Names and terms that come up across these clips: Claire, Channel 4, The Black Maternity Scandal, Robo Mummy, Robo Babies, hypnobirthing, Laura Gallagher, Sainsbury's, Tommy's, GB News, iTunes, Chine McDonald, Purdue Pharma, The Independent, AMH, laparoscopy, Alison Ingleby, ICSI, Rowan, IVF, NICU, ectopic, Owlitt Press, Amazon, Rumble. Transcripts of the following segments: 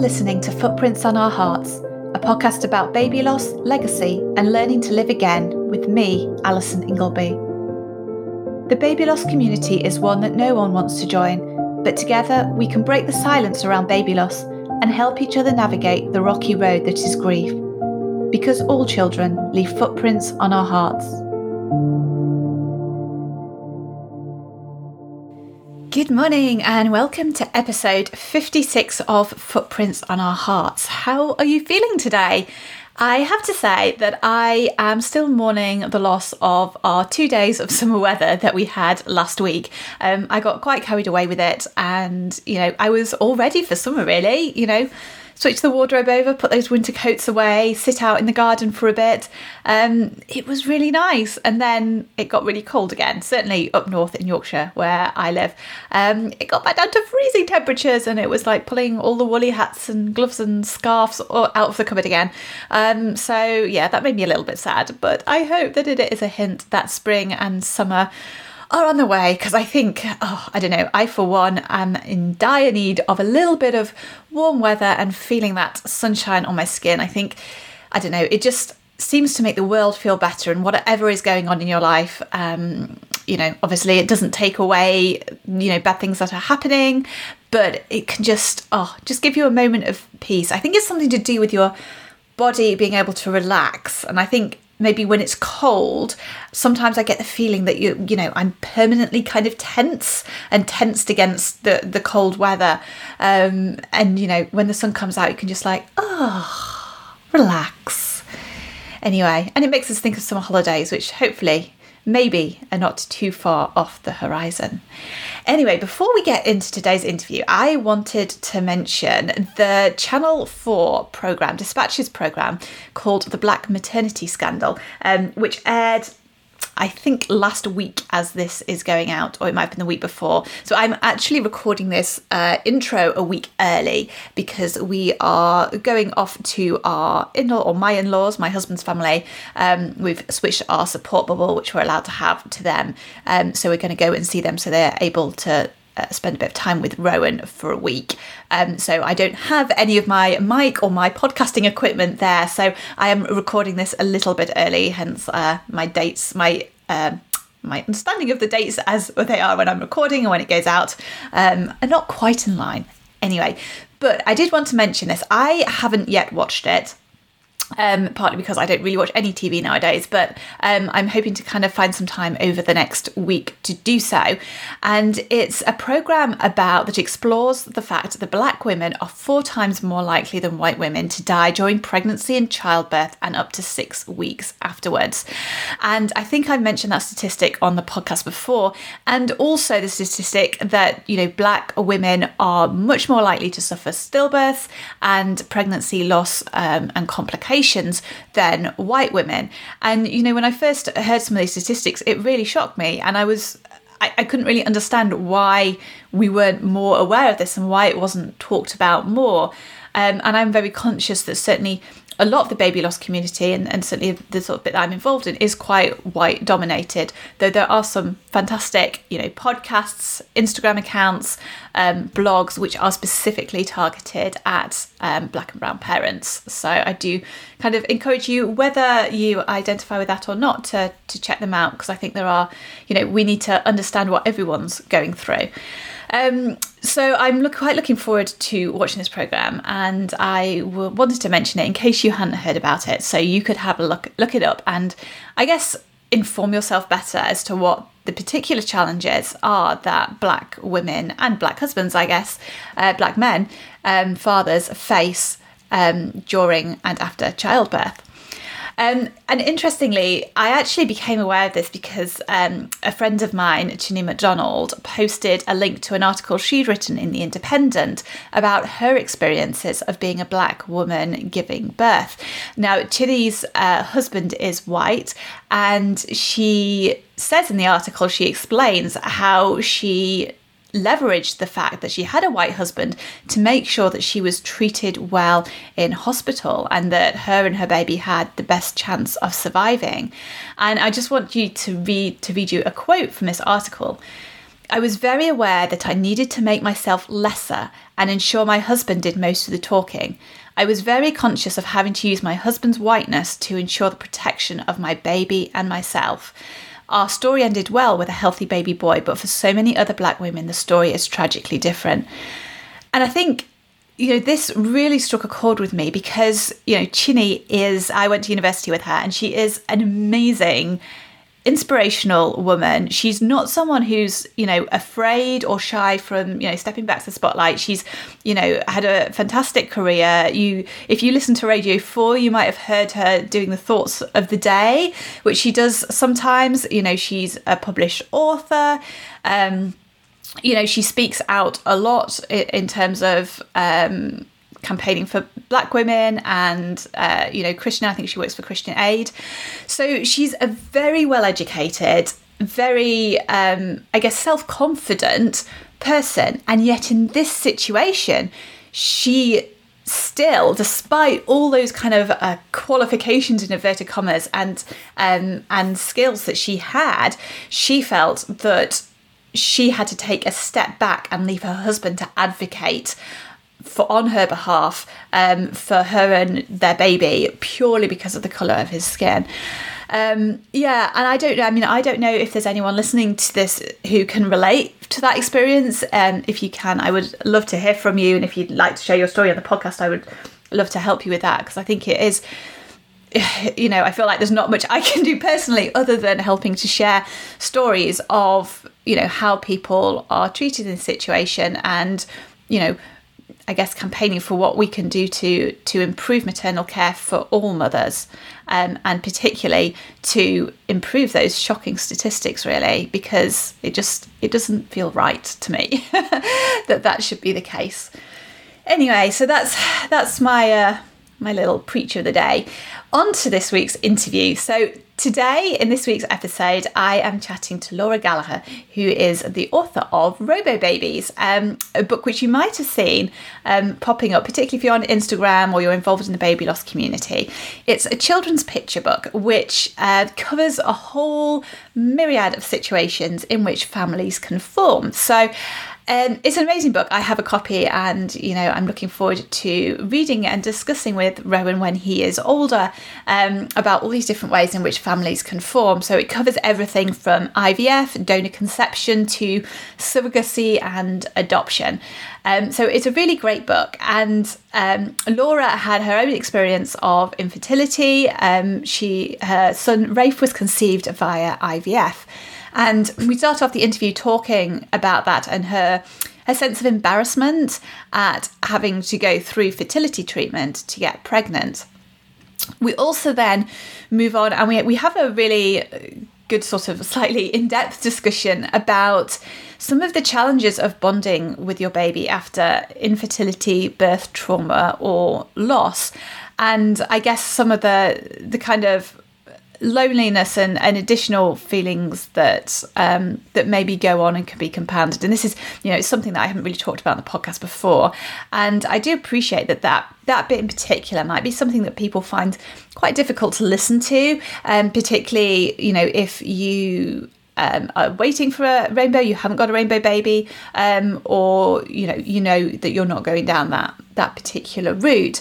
listening to Footprints on Our Hearts, a podcast about baby loss, legacy, and learning to live again with me, Alison Ingleby. The baby loss community is one that no one wants to join, but together we can break the silence around baby loss and help each other navigate the rocky road that is grief, because all children leave footprints on our hearts. Good morning and welcome to episode 56 of Footprints on Our Hearts. How are you feeling today? I have to say that I am still mourning the loss of our 2 days of summer weather that we had last week. I got quite carried away with it and, I was all ready for summer really, switch the wardrobe over, put those winter coats away, sit out in the garden for a bit. It was really nice. And then it got really cold again, certainly up north in Yorkshire where I live. It got back down to freezing temperatures and it was like pulling all the woolly hats and gloves and scarves out of the cupboard again. So that made me a little bit sad, but I hope that it is a hint that spring and summer are on the way, because I think, I for one am in dire need of a little bit of warm weather and feeling that sunshine on my skin. I think, it just seems to make the world feel better, and whatever is going on in your life, obviously it doesn't take away, bad things that are happening, but it can just give you a moment of peace. I think it's something to do with your body being able to relax, and I think maybe when it's cold, sometimes I get the feeling that, I'm permanently kind of tensed against the cold weather. And when the sun comes out, you can just relax. Anyway, and it makes us think of summer holidays, which hopefully maybe are not too far off the horizon. Anyway, before we get into today's interview, I wanted to mention the Channel 4 programme, Dispatches programme, called The Black Maternity Scandal, which aired, I think, last week as this is going out, or it might have been the week before. So I'm actually recording this intro a week early because we are going off to our in-law, or my in-laws, my husband's family. We've switched our support bubble, which we're allowed to have, to them. So we're going to go and see them so they're able to spend a bit of time with Rowan for a week. So I don't have any of my mic or my podcasting equipment there. So I am recording this a little bit early, hence my dates, my understanding of the dates as they are when I'm recording and when it goes out are not quite in line. Anyway, but I did want to mention this. I haven't yet watched it. Partly because I don't really watch any TV nowadays, but I'm hoping to kind of find some time over the next week to do so. And it's a programme that explores the fact that black women are 4 times more likely than white women to die during pregnancy and childbirth and up to 6 weeks afterwards. And I think I mentioned that statistic on the podcast before, and also the statistic that, black women are much more likely to suffer stillbirths and pregnancy loss and complications than white women. And when I first heard some of these statistics, it really shocked me, and I couldn't really understand why we weren't more aware of this and why it wasn't talked about more. And I'm very conscious that certainly a lot of the baby loss community, and certainly the sort of bit that I'm involved in, is quite white dominated, though there are some fantastic podcasts, Instagram accounts, blogs which are specifically targeted at black and brown parents. So I do kind of encourage you, whether you identify with that or not, to check them out, because I think there are, we need to understand what everyone's going through. So I'm quite looking forward to watching this programme, and I wanted to mention it in case you hadn't heard about it, so you could have a look it up and I guess inform yourself better as to what the particular challenges are that black women and black husbands, black men, fathers face during and after childbirth. And interestingly, I actually became aware of this because a friend of mine, Chine McDonald, posted a link to an article she'd written in The Independent about her experiences of being a black woman giving birth. Now, Chine's husband is white, and she says in the article, she explains how she leveraged the fact that she had a white husband to make sure that she was treated well in hospital and that her and her baby had the best chance of surviving. And I just want you to read you a quote from this article. I was very aware that I needed to make myself lesser and ensure my husband did most of the talking. I was very conscious of having to use my husband's whiteness to ensure the protection of my baby and myself. Our story ended well with a healthy baby boy, but for so many other black women, the story is tragically different. And I think, you know, this really struck a chord with me because, you know, Chine is, I went to university with her and she is an amazing, inspirational woman. She's not someone who's, you know, afraid or shy from, you know, stepping back to the spotlight. She's, you know, had a fantastic career. If you listen to Radio 4, you might have heard her doing the Thoughts of the Day, which she does sometimes. You know, she's a published author. You know, she speaks out a lot in terms of campaigning for black women and, you know, Christian. I think she works for Christian Aid. So she's a very well-educated, very, I guess, self-confident person. And yet in this situation, she still, despite all those kind of qualifications in inverted commas and skills that she had, she felt that she had to take a step back and leave her husband to advocate for on her behalf for her and their baby purely because of the colour of his skin. And I don't know. I mean, I don't know if there's anyone listening to this who can relate to that experience. If you can, I would love to hear from you. And if you'd like to share your story on the podcast, I would love to help you with that because I think it is, you know, I feel like there's not much I can do personally other than helping to share stories of, you know, how people are treated in this situation and, you know, I guess campaigning for what we can do to improve maternal care for all mothers, and particularly to improve those shocking statistics, really, because it doesn't feel right to me that should be the case. Anyway, so that's my my little preach of the day. On to this week's interview. So today, in this week's episode, I am chatting to Laura Gallagher, who is the author of Robo Babies, a book which you might have seen popping up, particularly if you're on Instagram or you're involved in the baby loss community. It's a children's picture book which covers a whole myriad of situations in which families can form. So it's an amazing book. I have a copy and, you know, I'm looking forward to reading it and discussing with Rowan when he is older about all these different ways in which families can form. So it covers everything from IVF, donor conception to surrogacy and adoption. So it's a really great book. And Laura had her own experience of infertility. Her son Rafe was conceived via IVF. And we start off the interview talking about that and her sense of embarrassment at having to go through fertility treatment to get pregnant. We also then move on and we have a really good sort of slightly in-depth discussion about some of the challenges of bonding with your baby after infertility, birth trauma or loss. And I guess some of the kind of loneliness and additional feelings that maybe go on and can be compounded. And this is, you know, it's something that I haven't really talked about on the podcast before. And I do appreciate that bit in particular might be something that people find quite difficult to listen to. Particularly, you know, if you are waiting for a rainbow, you haven't got a rainbow baby, or, you know that you're not going down that particular route.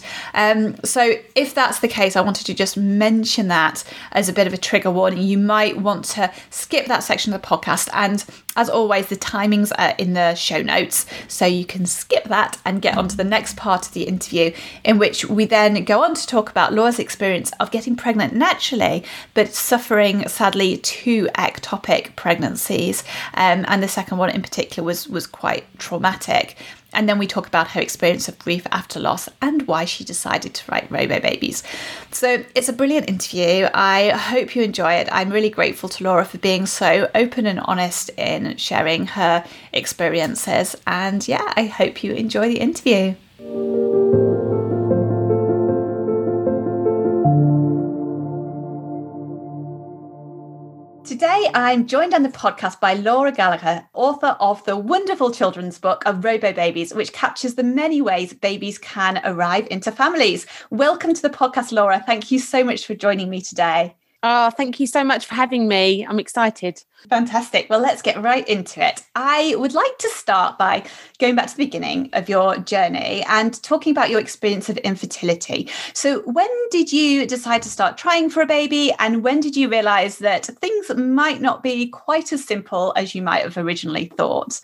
So if that's the case, I wanted to just mention that as a bit of a trigger warning. You might want to skip that section of the podcast. And as always, the timings are in the show notes. So you can skip that and get on to the next part of the interview, in which we then go on to talk about Laura's experience of getting pregnant naturally, but suffering, sadly, 2 ectopic pregnancies. And the second one in particular was quite traumatic. And then we talk about her experience of grief after loss and why she decided to write Robo Babies. So it's a brilliant interview. I hope you enjoy it. I'm really grateful to Laura for being so open and honest in sharing her experiences. And yeah, I hope you enjoy the interview. Today, I'm joined on the podcast by Laura Gallagher, author of the wonderful children's book of Robo Babies, which captures the many ways babies can arrive into families. Welcome to the podcast, Laura. Thank you so much for joining me today. Oh, thank you so much for having me. I'm excited. Fantastic. Well, let's get right into it. I would like to start by going back to the beginning of your journey and talking about your experience of infertility. So when did you decide to start trying for a baby? And when did you realise that things might not be quite as simple as you might have originally thought?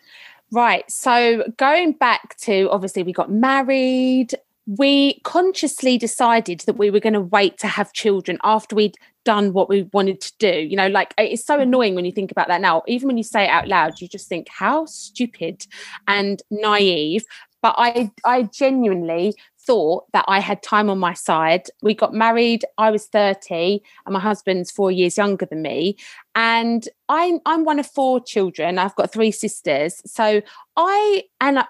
Right. So going back to, obviously, we got married. We consciously decided that we were going to wait to have children after we'd done what we wanted to do. You know, like, it's so annoying when you think about that now. Even when you say it out loud, you just think how stupid and naive. But I genuinely thought that I had time on my side. We got married. I was 30 and my husband's 4 years younger than me. And I'm one of four children. I've got three sisters. So my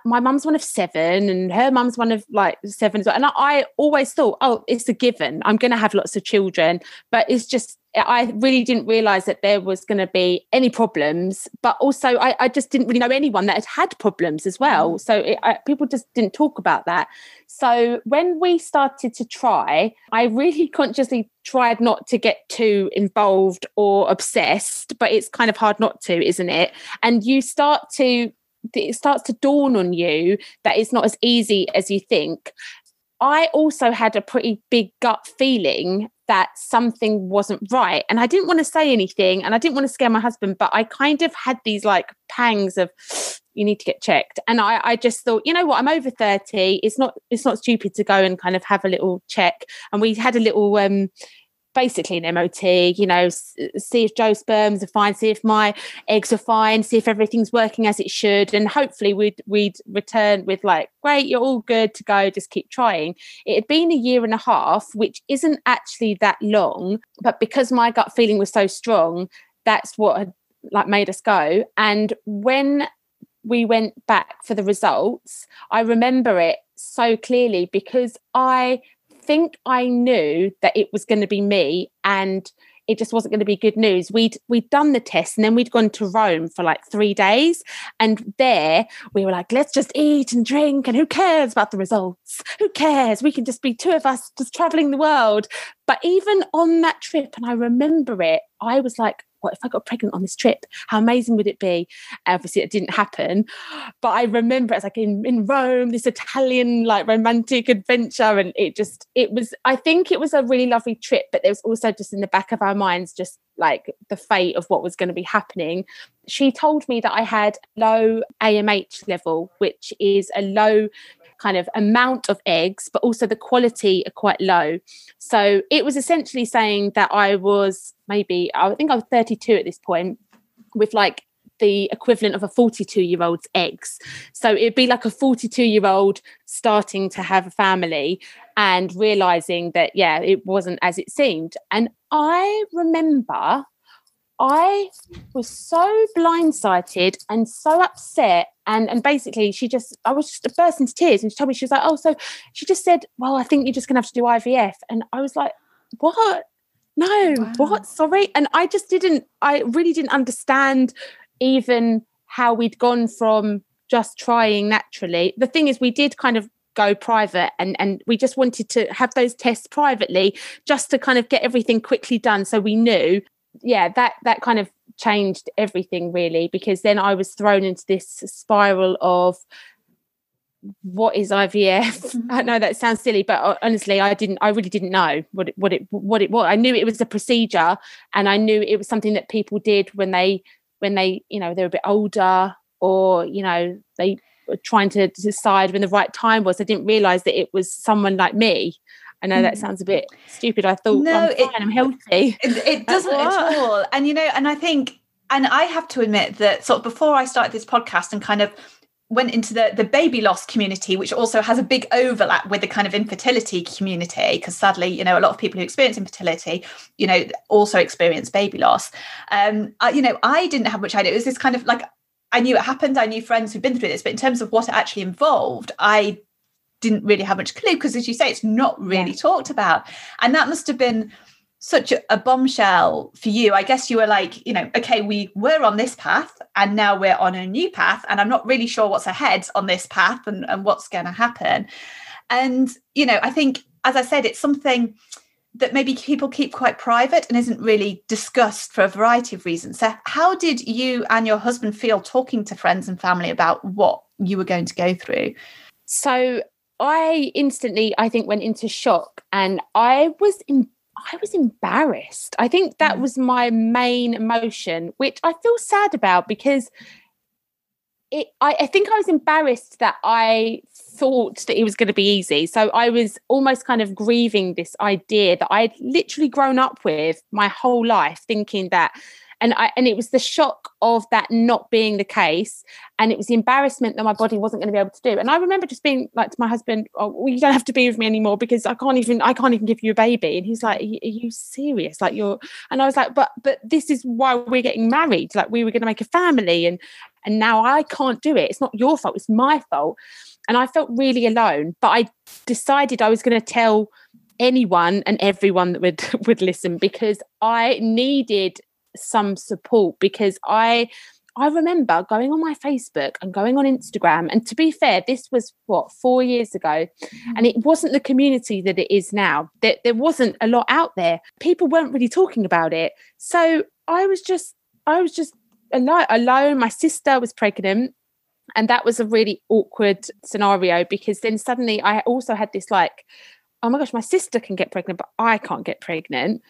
mum's one of seven and her mum's one of like seven as well. And I always thought, oh, it's a given. I'm going to have lots of children. But it's just, I really didn't realise that there was going to be any problems. But also I just didn't really know anyone that had problems as well. So people just didn't talk about that. So when we started to try, I really consciously tried not to get too involved or obsessed, but it's kind of hard not to, isn't it? And it starts to dawn on you that it's not as easy as you think. I also had a pretty big gut feeling that something wasn't right. And I didn't want to say anything and I didn't want to scare my husband, but I kind of had these like pangs of, you need to get checked. And I just thought, you know what, I'm over 30. It's not stupid to go and kind of have a little check. And we had a little, basically an MOT, you know, see if Joe's sperms are fine, see if my eggs are fine, see if everything's working as it should. And hopefully we'd return with like, great, you're all good to go, just keep trying. It had been a year and a half, which isn't actually that long, but because my gut feeling was so strong, that's what had like made us go. And when we went back for the results, I remember it so clearly because I think I knew that it was going to be me and it just wasn't going to be good news. We'd done the test and then we'd gone to Rome for like 3 days, and there we were like, let's just eat and drink and who cares about the results? Who cares? We can just be two of us just traveling the world. But even on that trip, and I remember it, I was like, what if I got pregnant on this trip? How amazing would it be? Obviously, it didn't happen. But I remember it was like in Rome, this Italian like romantic adventure. And I think it was a really lovely trip. But there was also just in the back of our minds, just like the fate of what was going to be happening. She told me that I had low AMH level, which is a low kind of amount of eggs, but also the quality are quite low. So it was essentially saying that I was 32 at this point with like the equivalent of a 42-year-old's eggs. So it'd be like a 42-year-old starting to have a family and realizing that, yeah, it wasn't as it seemed. And I remember I was so blindsided and so upset. And basically I was just burst into tears, and she told me, she was like, oh, so she just said, well, I think you're just going to have to do IVF. And I was like, what? No, wow. What? Sorry. And I really didn't understand even how we'd gone from just trying naturally. The thing is, we did kind of go private and we just wanted to have those tests privately just to kind of get everything quickly done. So we knew, yeah, that kind of changed everything really, because then I was thrown into this spiral of what is IVF? I know that sounds silly, but honestly, I really didn't know what it was. I knew it was a procedure, and I knew it was something that people did when they, you know, they were a bit older, or, you know, they were trying to decide when the right time was. I didn't realize that it was someone like me. I know that sounds a bit stupid. I thought, no, I'm fine, I'm healthy. It doesn't at all. And, you know, and I think, and I have to admit that sort of before I started this podcast and kind of went into the baby loss community, which also has a big overlap with the kind of infertility community, because sadly, you know, a lot of people who experience infertility, you know, also experience baby loss. You know, I didn't have much idea. It was this kind of like, I knew it happened. I knew friends who'd been through this, but in terms of what it actually involved, I didn't really have much clue, because as you say, it's not really talked about. And that must have been such a bombshell for you. I guess you were like, you know, okay, we were on this path and now we're on a new path, and I'm not really sure what's ahead on this path and what's going to happen. And, you know, I think, as I said, it's something that maybe people keep quite private and isn't really discussed for a variety of reasons. So how did you and your husband feel talking to friends and family about what you were going to go through? So I instantly, I think, went into shock, and I was embarrassed. I think that was my main emotion, which I feel sad about, because I think I was embarrassed that I thought that it was going to be easy. So I was almost kind of grieving this idea that I had literally grown up with my whole life, thinking that, and it was the shock of that not being the case, and it was the embarrassment that my body wasn't going to be able to do. And I remember just being like to my husband, "Oh, well, you don't have to be with me anymore, because I can't even give you a baby." And he's like, "Are you serious? Like you're?" And I was like, "But this is why we're getting married. Like we were going to make a family, and now I can't do it. It's not your fault. It's my fault." And I felt really alone, but I decided I was going to tell anyone and everyone that would listen, because I needed some support. Because I remember going on my Facebook and going on Instagram, and to be fair, this was 4 years ago, and it wasn't the community that it is now. There wasn't a lot out there. People weren't really talking about it. So I was just alone. My sister was pregnant, and that was a really awkward scenario, because then suddenly I also had this like, oh my gosh, my sister can get pregnant, but I can't get pregnant.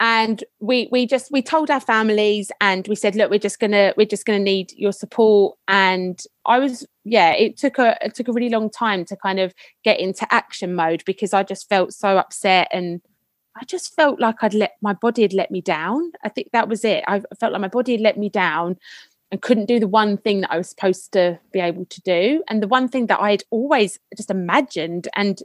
And we told our families, and we said, look, we're just gonna need your support. And it took a really long time to kind of get into action mode, because I just felt so upset, and I just felt like my body had let me down. I think that was it. I felt like my body had let me down and couldn't do the one thing that I was supposed to be able to do, and the one thing that I had always just imagined and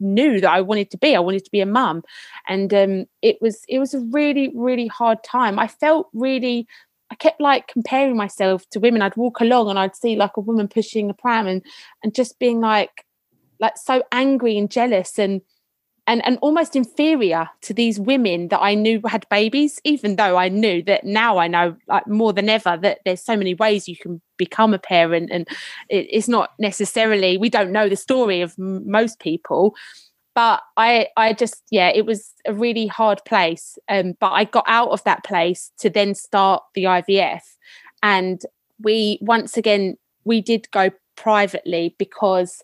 knew that I wanted to be. I wanted to be a mum, and it was a really, really hard time. I kept like comparing myself to women. I'd walk along and I'd see like a woman pushing a pram, and just being like so angry and jealous and almost inferior to these women that I knew had babies, even though I knew that now I know, like, more than ever, that there's so many ways you can become a parent, and it's not necessarily, we don't know the story of most people. But I just it was a really hard place. But I got out of that place to then start the IVF. And we did go privately, because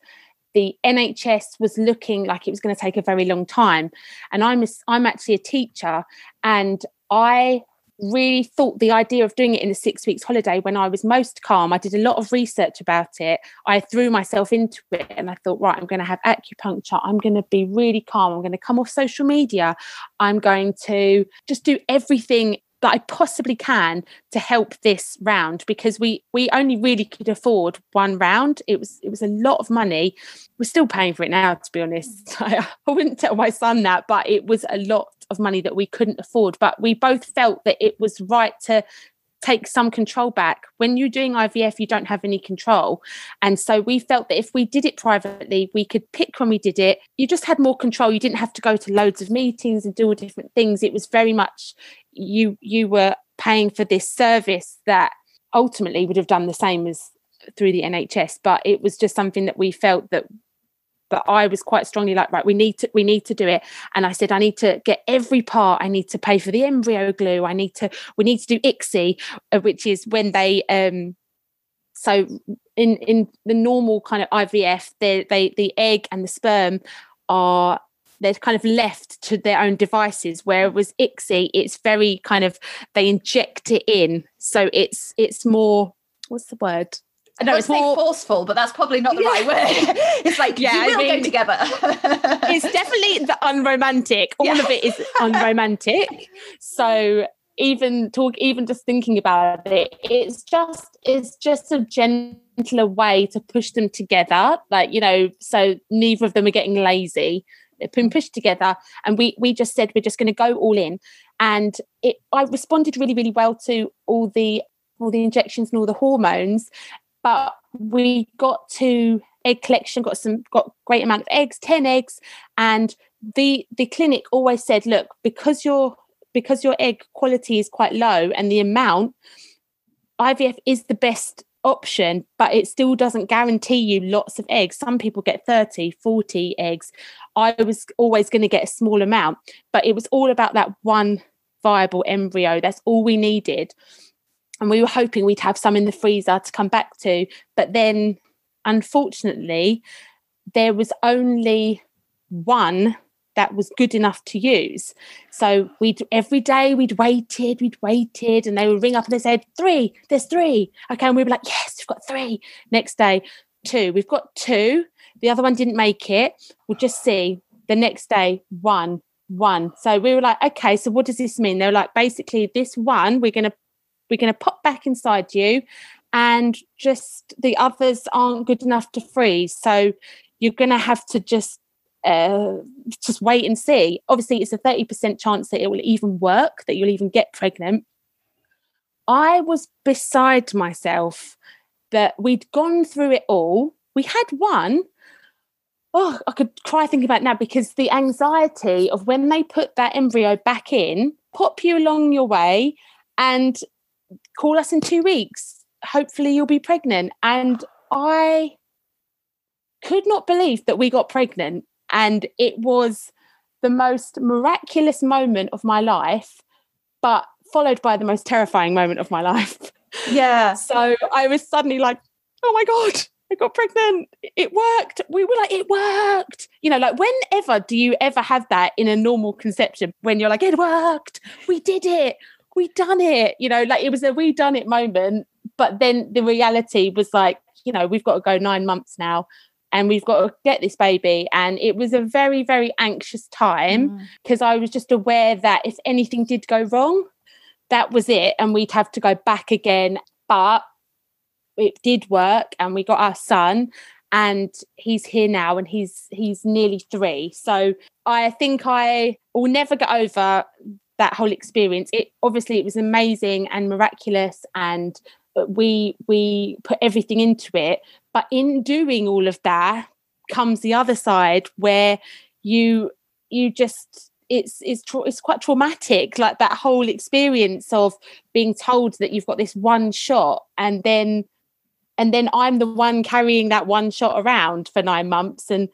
the NHS was looking like it was going to take a very long time. And I'm actually a teacher, and I really thought the idea of doing it in the 6 weeks holiday, when I was most calm, I did a lot of research about it. I threw myself into it, and I thought, right, I'm going to have acupuncture. I'm going to be really calm. I'm going to come off social media. I'm going to just do everything that I possibly can to help this round, because we only really could afford one round. It was a lot of money. We're still paying for it now, to be honest. I wouldn't tell my son that, but it was a lot of money that we couldn't afford. But we both felt that it was right to take some control back. When you're doing IVF, you don't have any control. And so we felt that if we did it privately, we could pick when we did it. You just had more control. You didn't have to go to loads of meetings and do all different things. It was very much you were paying for this service that ultimately would have done the same as through the NHS. But it was just something that we felt that I was quite strongly like, right, we need to do it. And I said, I need to get every part. I need to pay for the embryo glue. We need to do ICSI, which is when they, so in the normal kind of IVF, the egg and the sperm are, they're kind of left to their own devices, whereas ICSI, it's very kind of, they inject it in. So it's more, what's the word? I know it's more forceful, but that's probably not the right word. It's like, go together. It's definitely the unromantic. All of it is unromantic. So even just thinking about it, it's just a gentler way to push them together. Like, you know, so neither of them are getting lazy. They've been pushed together, and we just said we're just going to go all in. And I responded really, really well to all the injections and all the hormones. But we got to egg collection, got great amount of eggs, 10 eggs. And the clinic always said, look, because your egg quality is quite low and the amount, IVF is the best option, but it still doesn't guarantee you lots of eggs. Some people get 30, 40 eggs. I was always going to get a small amount, but it was all about that one viable embryo. That's all we needed. And we were hoping we'd have some in the freezer to come back to. But then, unfortunately, there was only one that was good enough to use. So every day we'd waited, and they would ring up and they said, three, there's three. Okay, and we were like, yes, we've got three. Next day, two, we've got two. The other one didn't make it. We'll just see. The next day, one. So we were like, okay, so what does this mean? They were like, basically, this one, we're gonna pop back inside you, and just the others aren't good enough to freeze. So you're gonna have to just wait and see. Obviously, it's a 30% chance that it will even work, that you'll even get pregnant. I was beside myself that we'd gone through it all. We had one. Oh, I could cry thinking about it now, because the anxiety of when they put that embryo back in, pop you along your way and call us in 2 weeks. Hopefully you'll be pregnant. And I could not believe that we got pregnant. And it was the most miraculous moment of my life, but followed by the most terrifying moment of my life. Yeah. So I was suddenly like, oh my God, I got pregnant. It worked. We were like, it worked. You know, like, whenever do you ever have that in a normal conception, when you're like, it worked, we did it, we done it, you know, like, it was a we done it moment. But then the reality was like, you know, we've got to go 9 months now and we've got to get this baby. And it was a very, very anxious time, because I was just aware that if anything did go wrong, that was it. And we'd have to go back again. But it did work, and we got our son, and he's here now, and he's nearly 3. So I think I will never get over that whole experience. It was amazing and miraculous, and we put everything into it. But in doing all of that comes the other side, where you just, it's quite traumatic, like that whole experience of being told that you've got this one shot, and then I'm the one carrying that one shot around for 9 months, and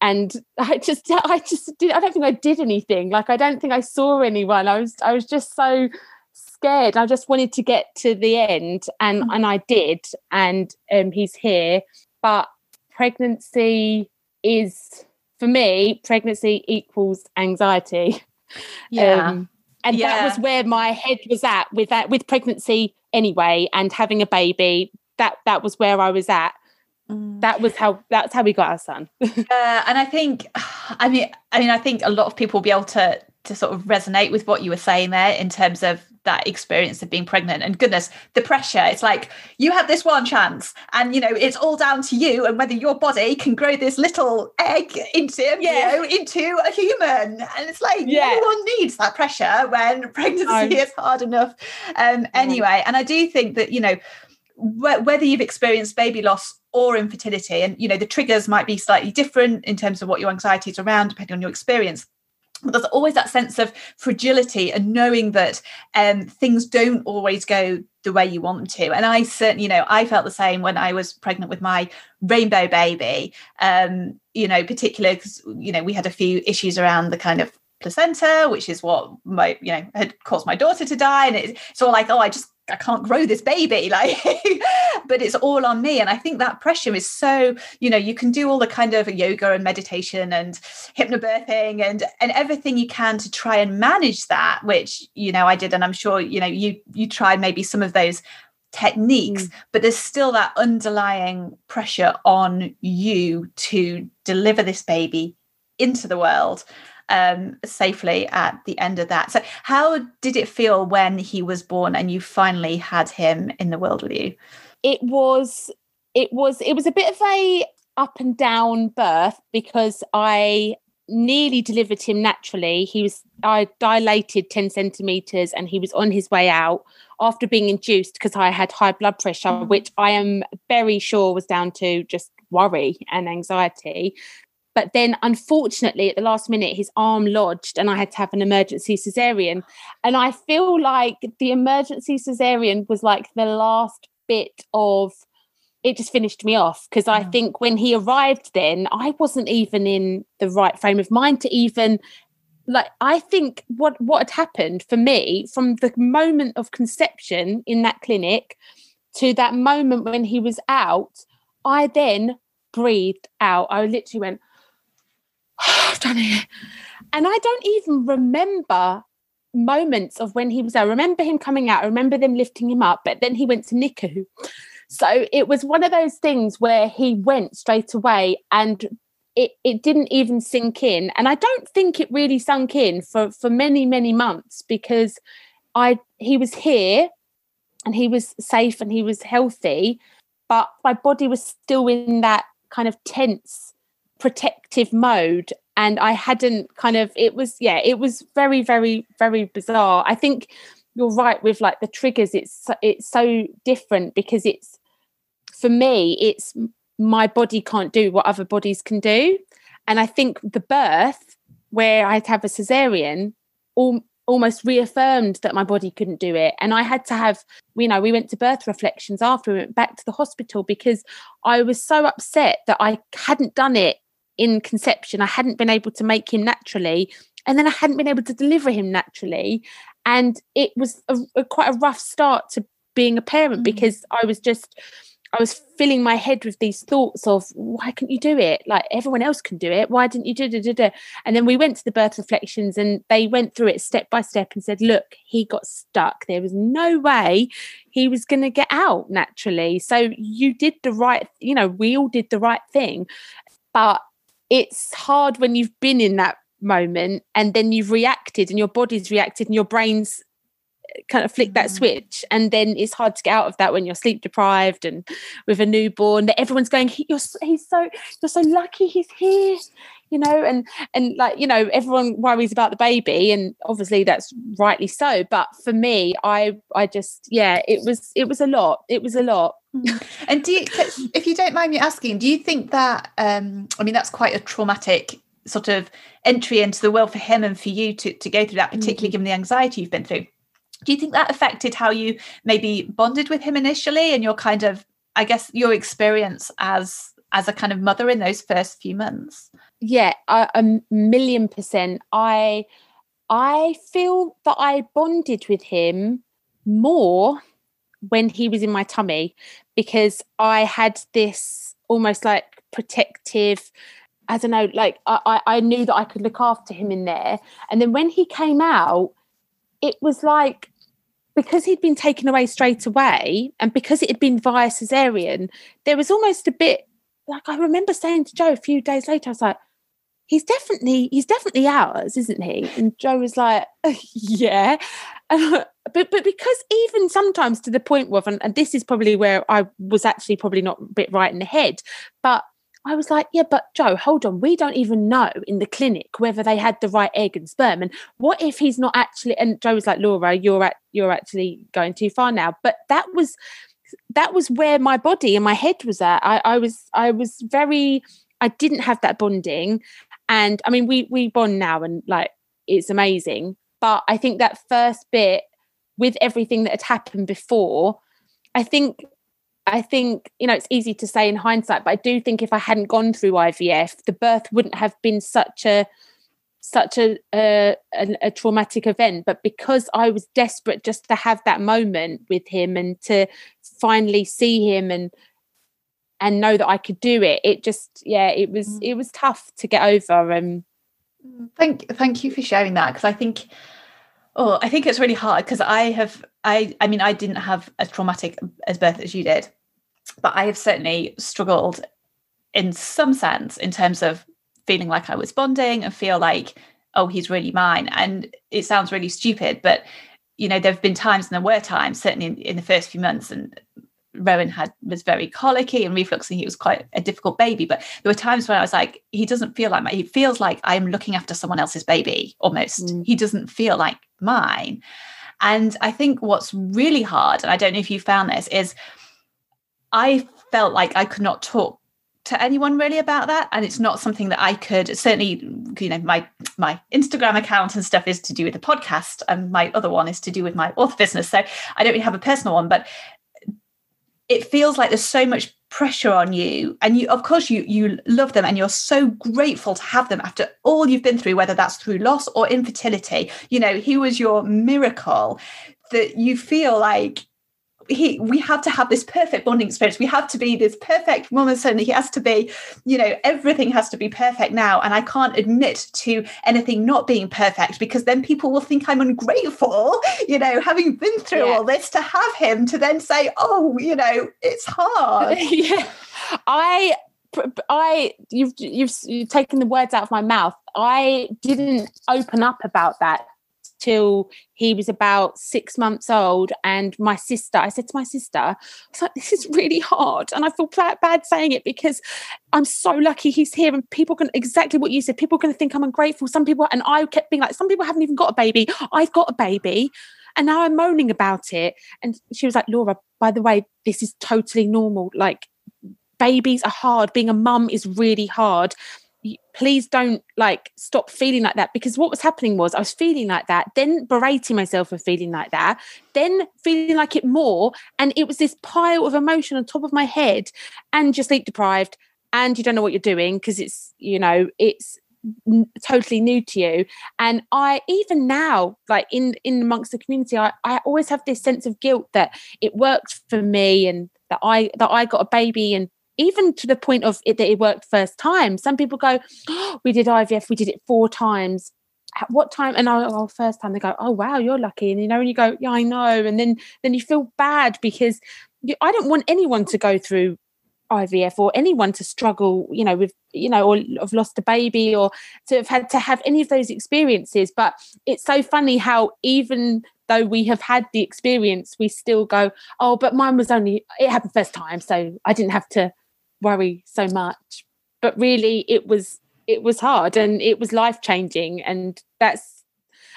I don't think I did anything. Like, I don't think I saw anyone. I was just so scared. I just wanted to get to the end, and I did, and he's here. But pregnancy equals anxiety. Yeah. That was where my head was at with pregnancy anyway, and having a baby, that was where I was at. That's how we got our son. And I think a lot of people will be able to sort of resonate with what you were saying there, in terms of that experience of being pregnant, and goodness, the pressure. It's like, you have this one chance, and you know, it's all down to you, and whether your body can grow this little egg into a human. And it's like, no one needs that pressure when pregnancy is hard enough. Anyway, and I do think that, you know, whether you've experienced baby loss or infertility, and you know, the triggers might be slightly different in terms of what your anxiety is around, depending on your experience, but there's always that sense of fragility, and knowing that things don't always go the way you want them to. And I certainly, you know, I felt the same when I was pregnant with my rainbow baby, you know, particularly because, you know, we had a few issues around the kind of placenta, which is what had caused my daughter to die. And it's all like, oh, I can't grow this baby, like, but it's all on me. And I think that pressure is so, you know, you can do all the kind of yoga and meditation and hypnobirthing and everything you can to try and manage that, which, you know, I did. And I'm sure, you know, you tried maybe some of those techniques, but there's still that underlying pressure on you to deliver this baby into the world safely at the end of that. So how did it feel when he was born and you finally had him in the world with you? It was a bit of a up and down birth, because I nearly delivered him naturally. I dilated 10 centimeters and he was on his way out after being induced, because I had high blood pressure, which I am very sure was down to just worry and anxiety. But then, unfortunately, at the last minute, his arm lodged and I had to have an emergency cesarean. And I feel like the emergency cesarean was like the last bit of, it just finished me off, because I think when he arrived then, I wasn't even in the right frame of mind to even, like, I think what had happened for me from the moment of conception in that clinic to that moment when he was out, I then breathed out. I literally went, oh, I've done it. And I don't even remember moments of when he was out. I remember him coming out. I remember them lifting him up, but then he went to NICU. So it was one of those things where he went straight away and it didn't even sink in. And I don't think it really sunk in for many, many months, because he was here and he was safe and he was healthy, but my body was still in that kind of tense, protective mode. And I hadn't kind of, it was very, very, very bizarre. I think you're right with like the triggers. It's so different, because it's, for me, it's my body can't do what other bodies can do. And I think the birth, where I'd have a cesarean, almost reaffirmed that my body couldn't do it. And I had to have, we went to birth reflections after we went back to the hospital, because I was so upset that I hadn't done it in conception. I hadn't been able to make him naturally, and then I hadn't been able to deliver him naturally. And it was quite a rough start to being a parent, because I was filling my head with these thoughts of, why couldn't you do it? Like, everyone else can do it. Why didn't you do? And then we went to the birth reflections and they went through it step by step and said, look, he got stuck. There was no way he was going to get out naturally. So you did the right, we all did the right thing. But it's hard when you've been in that moment and then you've reacted and your body's reacted and your brain's kind of flick that switch, and then it's hard to get out of that when you're sleep deprived and with a newborn that everyone's going, you're so lucky he's here, and like, everyone worries about the baby, and obviously that's rightly so, but for me, I just, it was a lot. And do you, if you don't mind me asking, do you think that that's quite a traumatic sort of entry into the world for him and for you to go through that, particularly given the anxiety you've been through? Do you think that affected how you maybe bonded with him initially, and your kind of, I guess, your experience as a kind of mother in those first few months? Yeah, 1,000,000%. I feel that I bonded with him more when he was in my tummy, because I had this almost like protective, I don't know, like I knew that I could look after him in there. And then when he came out, it was like, because he'd been taken away straight away and because it had been via cesarean, there was almost a bit, like, I remember saying to Joe a few days later, I was like, he's definitely ours, isn't he? And Joe was like, yeah. But because even sometimes to the point of, and this is probably where I was actually probably not a bit right in the head, but I was like, yeah, but Joe, hold on. We don't even know in the clinic whether they had the right egg and sperm. And what if he's not actually, and Joe was like, Laura, you're actually going too far now. But that was where my body and my head was at. I didn't have that bonding. And I mean, we bond now and like, it's amazing. But I think that first bit with everything that had happened before, I think, it's easy to say in hindsight, but I do think if I hadn't gone through IVF, the birth wouldn't have been such a traumatic event. But because I was desperate just to have that moment with him and to finally see him and know that I could do it, it just, yeah, it was tough to get over. Thank you for sharing that, because I think it's really hard, because I didn't have as traumatic a birth as you did, but I have certainly struggled in some sense in terms of feeling like I was bonding and feel like, oh, he's really mine. And it sounds really stupid, but, there have been times, and there were times, certainly in the first few months, and Rowan was very colicky and refluxing. He was quite a difficult baby, but there were times when I was like, he doesn't feel like mine. He feels like I'm looking after someone else's baby almost. He doesn't feel like mine. And I think what's really hard, and I don't know if you found this, is I felt like I could not talk to anyone really about that. And it's not something that I could, certainly, my Instagram account and stuff is to do with the podcast, and my other one is to do with my author business. So I don't really have a personal one, but it feels like there's so much pressure on you, and you, of course, you love them and you're so grateful to have them after all you've been through, whether that's through loss or infertility. You know, he was your miracle, that you feel like we have to have this perfect bonding experience. We have to be this perfect mum and son. He has to be, you know, everything has to be perfect now. And I can't admit to anything not being perfect, because then people will think I'm ungrateful, you know, having been through all this, to have him to then say, oh, you know, it's hard. You've taken the words out of my mouth. I didn't open up about that till he was about 6 months old, and my sister, I said to my sister, I was like, this is really hard, and I feel bad saying it because I'm so lucky he's here, and people can, exactly what you said, people are going to think I'm ungrateful. Some people, and I kept being like, some people haven't even got a baby, I've got a baby, and now I'm moaning about it. And she was like, Laura, by the way, this is totally normal, like, babies are hard, being a mum is really hard. Please don't, like, stop feeling like that. Because what was happening was I was feeling like that, then berating myself for feeling like that, then feeling like it more, and it was this pile of emotion on top of my head, and you're sleep deprived and you don't know what you're doing because it's, you know, it's totally new to you. And I, even now, like, in amongst the community, I always have this sense of guilt that it worked for me and that I got a baby, and even to the point of it, that it worked first time. Some people go, oh, we did IVF, we did it 4 times. At what time? And I, oh, first time. They go, oh, wow, you're lucky. And, you know, and you go, yeah, I know. And then you feel bad because I don't want anyone to go through IVF or anyone to struggle, you know, with, you know, or have lost a baby or to have had to have any of those experiences. But it's so funny how even though we have had the experience, we still go, oh, but mine was only, it happened first time, so I didn't have to worry so much. But really it was hard, and it was life-changing, and that's,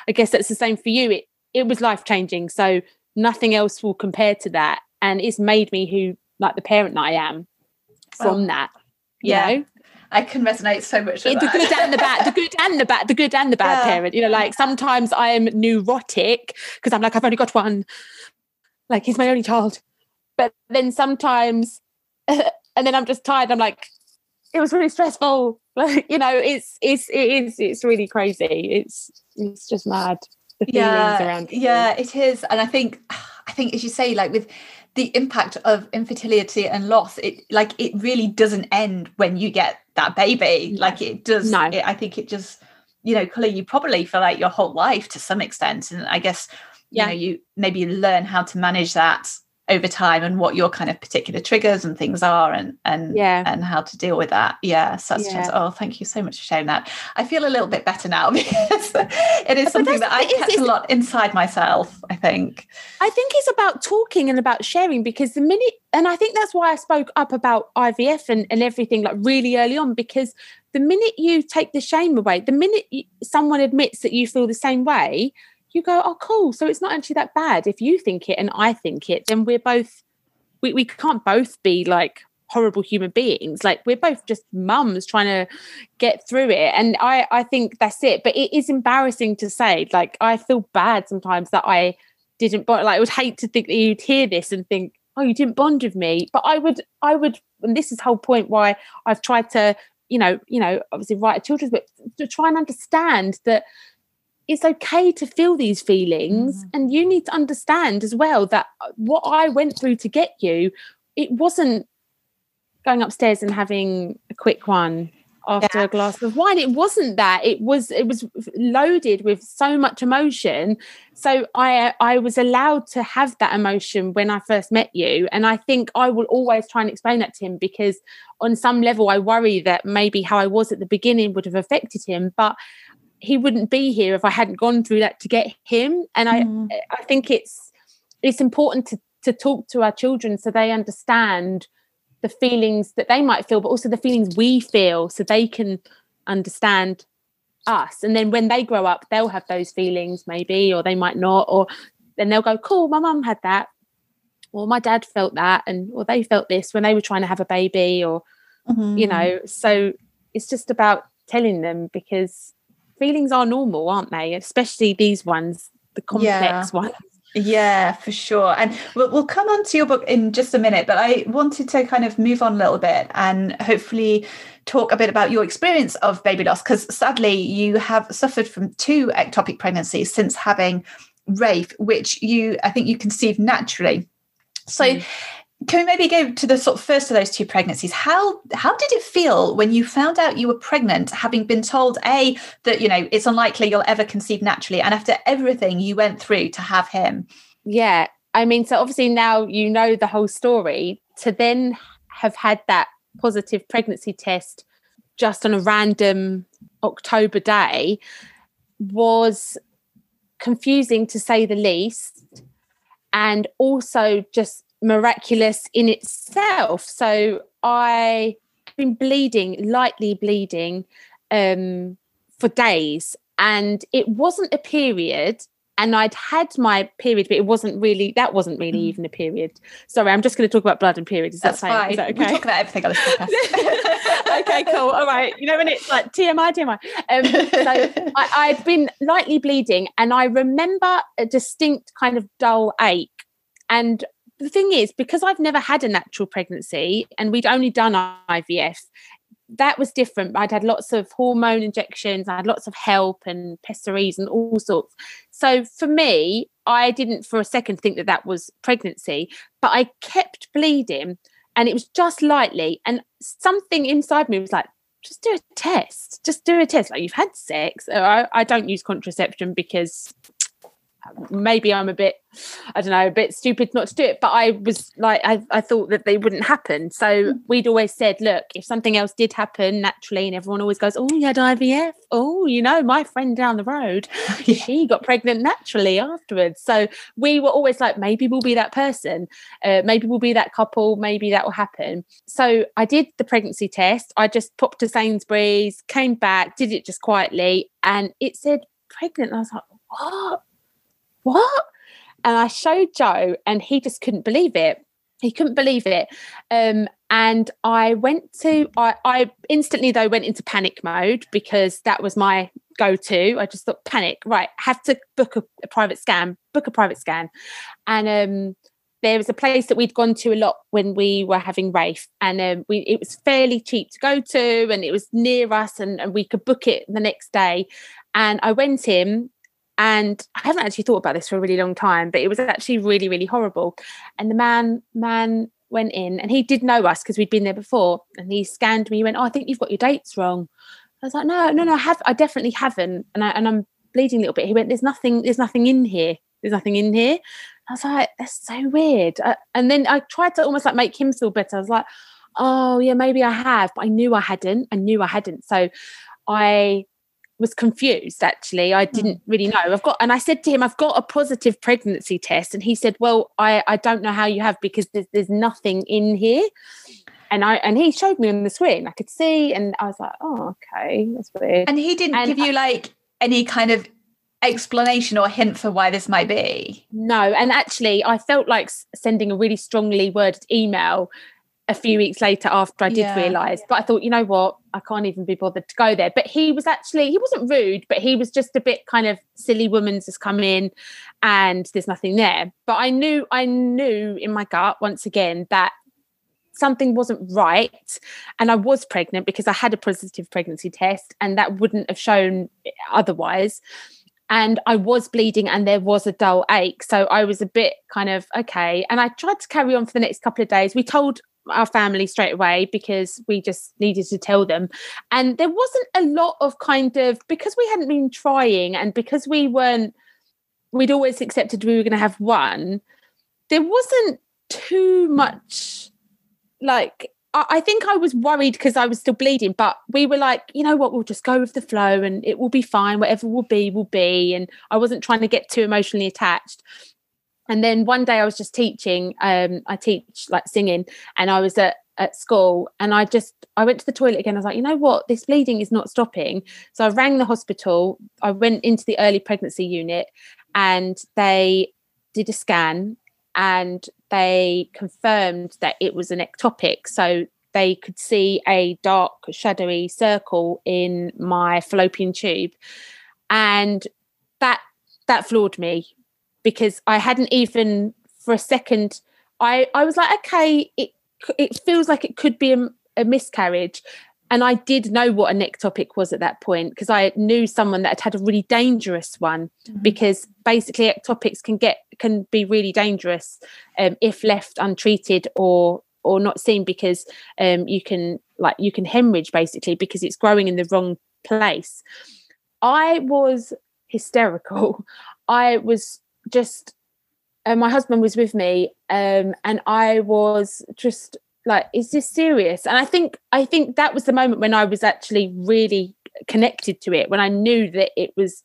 I guess that's the same for you, it was life-changing, so nothing else will compare to that, and it's made me who, like, the parent that I am from that, you know? I can resonate so much with that. The good and the bad, the good and the bad parent, you know, like, sometimes I am neurotic because I'm like, I've only got one, like, he's my only child, but then sometimes and then I'm just tired. I'm like, it was really stressful. Like, you know, it's really crazy. It's just mad. The feelings around it. Yeah, it is. And I think, as you say, like, with the impact of infertility and loss, it really doesn't end when you get that baby. No. Like, it does. No. I think it just, you know, colour you probably for, like, your whole life to some extent. And I guess, you know, you maybe learn how to manage that over time, and what your kind of particular triggers and things are, and how to deal with that. Yeah, such as thank you so much for sharing that. I feel a little bit better now, because it is something that I kept a lot inside myself, I think. I think it's about talking and about sharing, because the minute, and I think that's why I spoke up about IVF and everything, like, really early on, because the minute you take the shame away, the minute someone admits that you feel the same way, you go, oh, cool, so it's not actually that bad. If you think it and I think it, then we're both, we can't both be, like, horrible human beings. Like, we're both just mums trying to get through it. And I think that's it. But it is embarrassing to say, like, I feel bad sometimes that I didn't bond. Like, I would hate to think that you'd hear this and think, oh, you didn't bond with me. But I would, and this is the whole point why I've tried to, you know, obviously write a children's book, to try and understand that it's okay to feel these feelings, and you need to understand as well that what I went through to get you, it wasn't going upstairs and having a quick one after a glass of wine. It wasn't that. It was loaded with so much emotion. So I was allowed to have that emotion when I first met you, and I think I will always try and explain that to him, because on some level I worry that maybe how I was at the beginning would have affected him, but he wouldn't be here if I hadn't gone through that to get him. And I think it's important to talk to our children so they understand the feelings that they might feel, but also the feelings we feel, so they can understand us. And then when they grow up, they'll have those feelings maybe, or they might not, or then they'll go, cool, my mum had that, or my dad felt that, and or they felt this when they were trying to have a baby, or, you know, so it's just about telling them, because feelings are normal, aren't they? Especially these ones, the complex ones. Yeah, for sure. And we'll come on to your book in just a minute, but I wanted to kind of move on a little bit and hopefully talk a bit about your experience of baby loss, because sadly you have suffered from two ectopic pregnancies since having Rafe, which I think you conceived naturally. So can we maybe go to the sort of first of those two pregnancies? How did it feel when you found out you were pregnant, having been told, A, that, you know, it's unlikely you'll ever conceive naturally, and after everything you went through to have him? Yeah, I mean, so obviously now you know the whole story. To then have had that positive pregnancy test just on a random October day was confusing, to say the least, and also just miraculous in itself. So I've been lightly bleeding for days, and it wasn't a period, and I'd had my period, but that wasn't really even a period. Sorry, I'm just going to talk about blood and periods. Is that fine? Is that okay? We talk about everything on this podcast. Okay, cool. All right. You know, when it's like TMI. So I'd been lightly bleeding, and I remember a distinct kind of dull ache. And the thing is, because I've never had a natural pregnancy and we'd only done IVF, that was different. I'd had lots of hormone injections, I had lots of help and pessaries and all sorts. So for me, I didn't for a second think that was pregnancy, but I kept bleeding, and it was just lightly. And something inside me was like, just do a test. Just do a test. Like, you've had sex. I don't use contraception because maybe I'm a bit stupid not to do it, but I was like, I thought that they wouldn't happen. So we'd always said, look, if something else did happen naturally, and everyone always goes, oh, you had IVF, oh, you know, my friend down the road, she got pregnant naturally afterwards. So we were always like, maybe we'll be that person, maybe we'll be that couple, maybe that will happen. So I did the pregnancy test. I just popped to Sainsbury's, came back, did it just quietly, and it said pregnant, and I was like, what? And I showed Joe, and he just couldn't believe it. And I instantly though went into panic mode, because that was my go-to. I just thought, panic, right, have to book a private scan. And there was a place that we'd gone to a lot when we were having Rafe, and it was fairly cheap to go to, and it was near us, and we could book it the next day. And I went in, and I haven't actually thought about this for a really long time, but it was actually really, really horrible. And the man went in, and he did know us because we'd been there before, and he scanned me. He went, oh, I think you've got your dates wrong. I was like, no, I definitely haven't. And I'm bleeding a little bit. He went, there's nothing in here. I was like, that's so weird. And then I tried to almost like make him feel better. I was like, oh yeah, maybe I have, but I knew I hadn't. So I was confused, actually. I didn't really know. And I said to him, I've got a positive pregnancy test. And he said, well, I don't know how you have, because there's nothing in here. And he showed me on the screen, I could see. And I was like, oh, okay, that's weird. And he didn't give you like any kind of explanation or hint for why this might be? No. And actually, I felt like sending a really strongly worded email a few weeks later after I did realise. But I thought, you know what, I can't even be bothered to go there. But he wasn't rude, but he was just a bit kind of silly, woman's just come in and there's nothing there. But I knew in my gut once again that something wasn't right, and I was pregnant because I had a positive pregnancy test, and that wouldn't have shown otherwise. And I was bleeding, and there was a dull ache. So I was a bit kind of, okay. And I tried to carry on for the next couple of days. We told our family straight away because we just needed to tell them, and there wasn't a lot of kind of, because we hadn't been trying, and because we'd always accepted we were going to have one, there wasn't too much like, I think I was worried because I was still bleeding, but we were like, you know what, we'll just go with the flow and it will be fine, whatever will be, and I wasn't trying to get too emotionally attached. And then one day I was just teaching. I teach like singing, and I was at school, and I went to the toilet again. I was like, you know what, this bleeding is not stopping. So I rang the hospital. I went into the early pregnancy unit, and they did a scan, and they confirmed that it was an ectopic. So they could see a dark, shadowy circle in my fallopian tube, and that floored me. because I hadn't even for a second, I was like, okay, it feels like it could be a miscarriage. And I did know what a nectopic was at that point because I knew someone that had had a really dangerous one, because basically ectopics can be really dangerous if left untreated or not seen, because you can hemorrhage basically because it's growing in the wrong place. I was hysterical. I was just, my husband was with me, and I was just like, is this serious? And I think that was the moment when I was actually really connected to it, when I knew that it was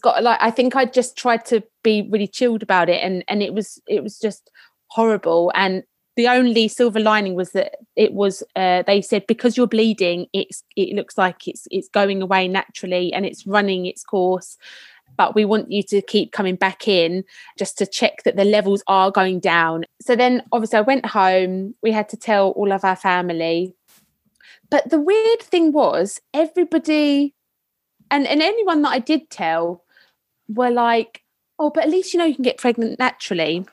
got, like, I think I just tried to be really chilled about it, and it was just horrible. And the only silver lining was that it was, they said, because you're bleeding, it looks like it's going away naturally and it's running its course, but we want you to keep coming back in just to check that the levels are going down. So then obviously I went home, we had to tell all of our family. But the weird thing was, everybody and anyone that I did tell were like, oh, but at least, you know, you can get pregnant naturally.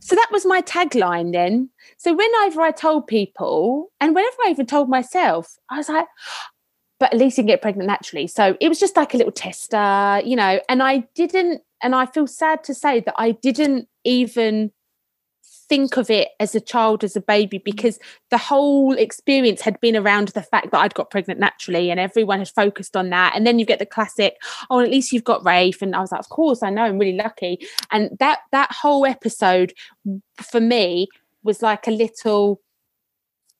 So that was my tagline then. So whenever I told people, and whenever I even told myself, I was like, but at least you can get pregnant naturally. So it was just like a little tester, you know, and I didn't, and I feel sad to say that I didn't even think of it as a child, as a baby, because the whole experience had been around the fact that I'd got pregnant naturally and everyone had focused on that. And then you get the classic, oh, at least you've got Rafe. And I was like, of course, I know, I'm really lucky. And that whole episode for me was like a little,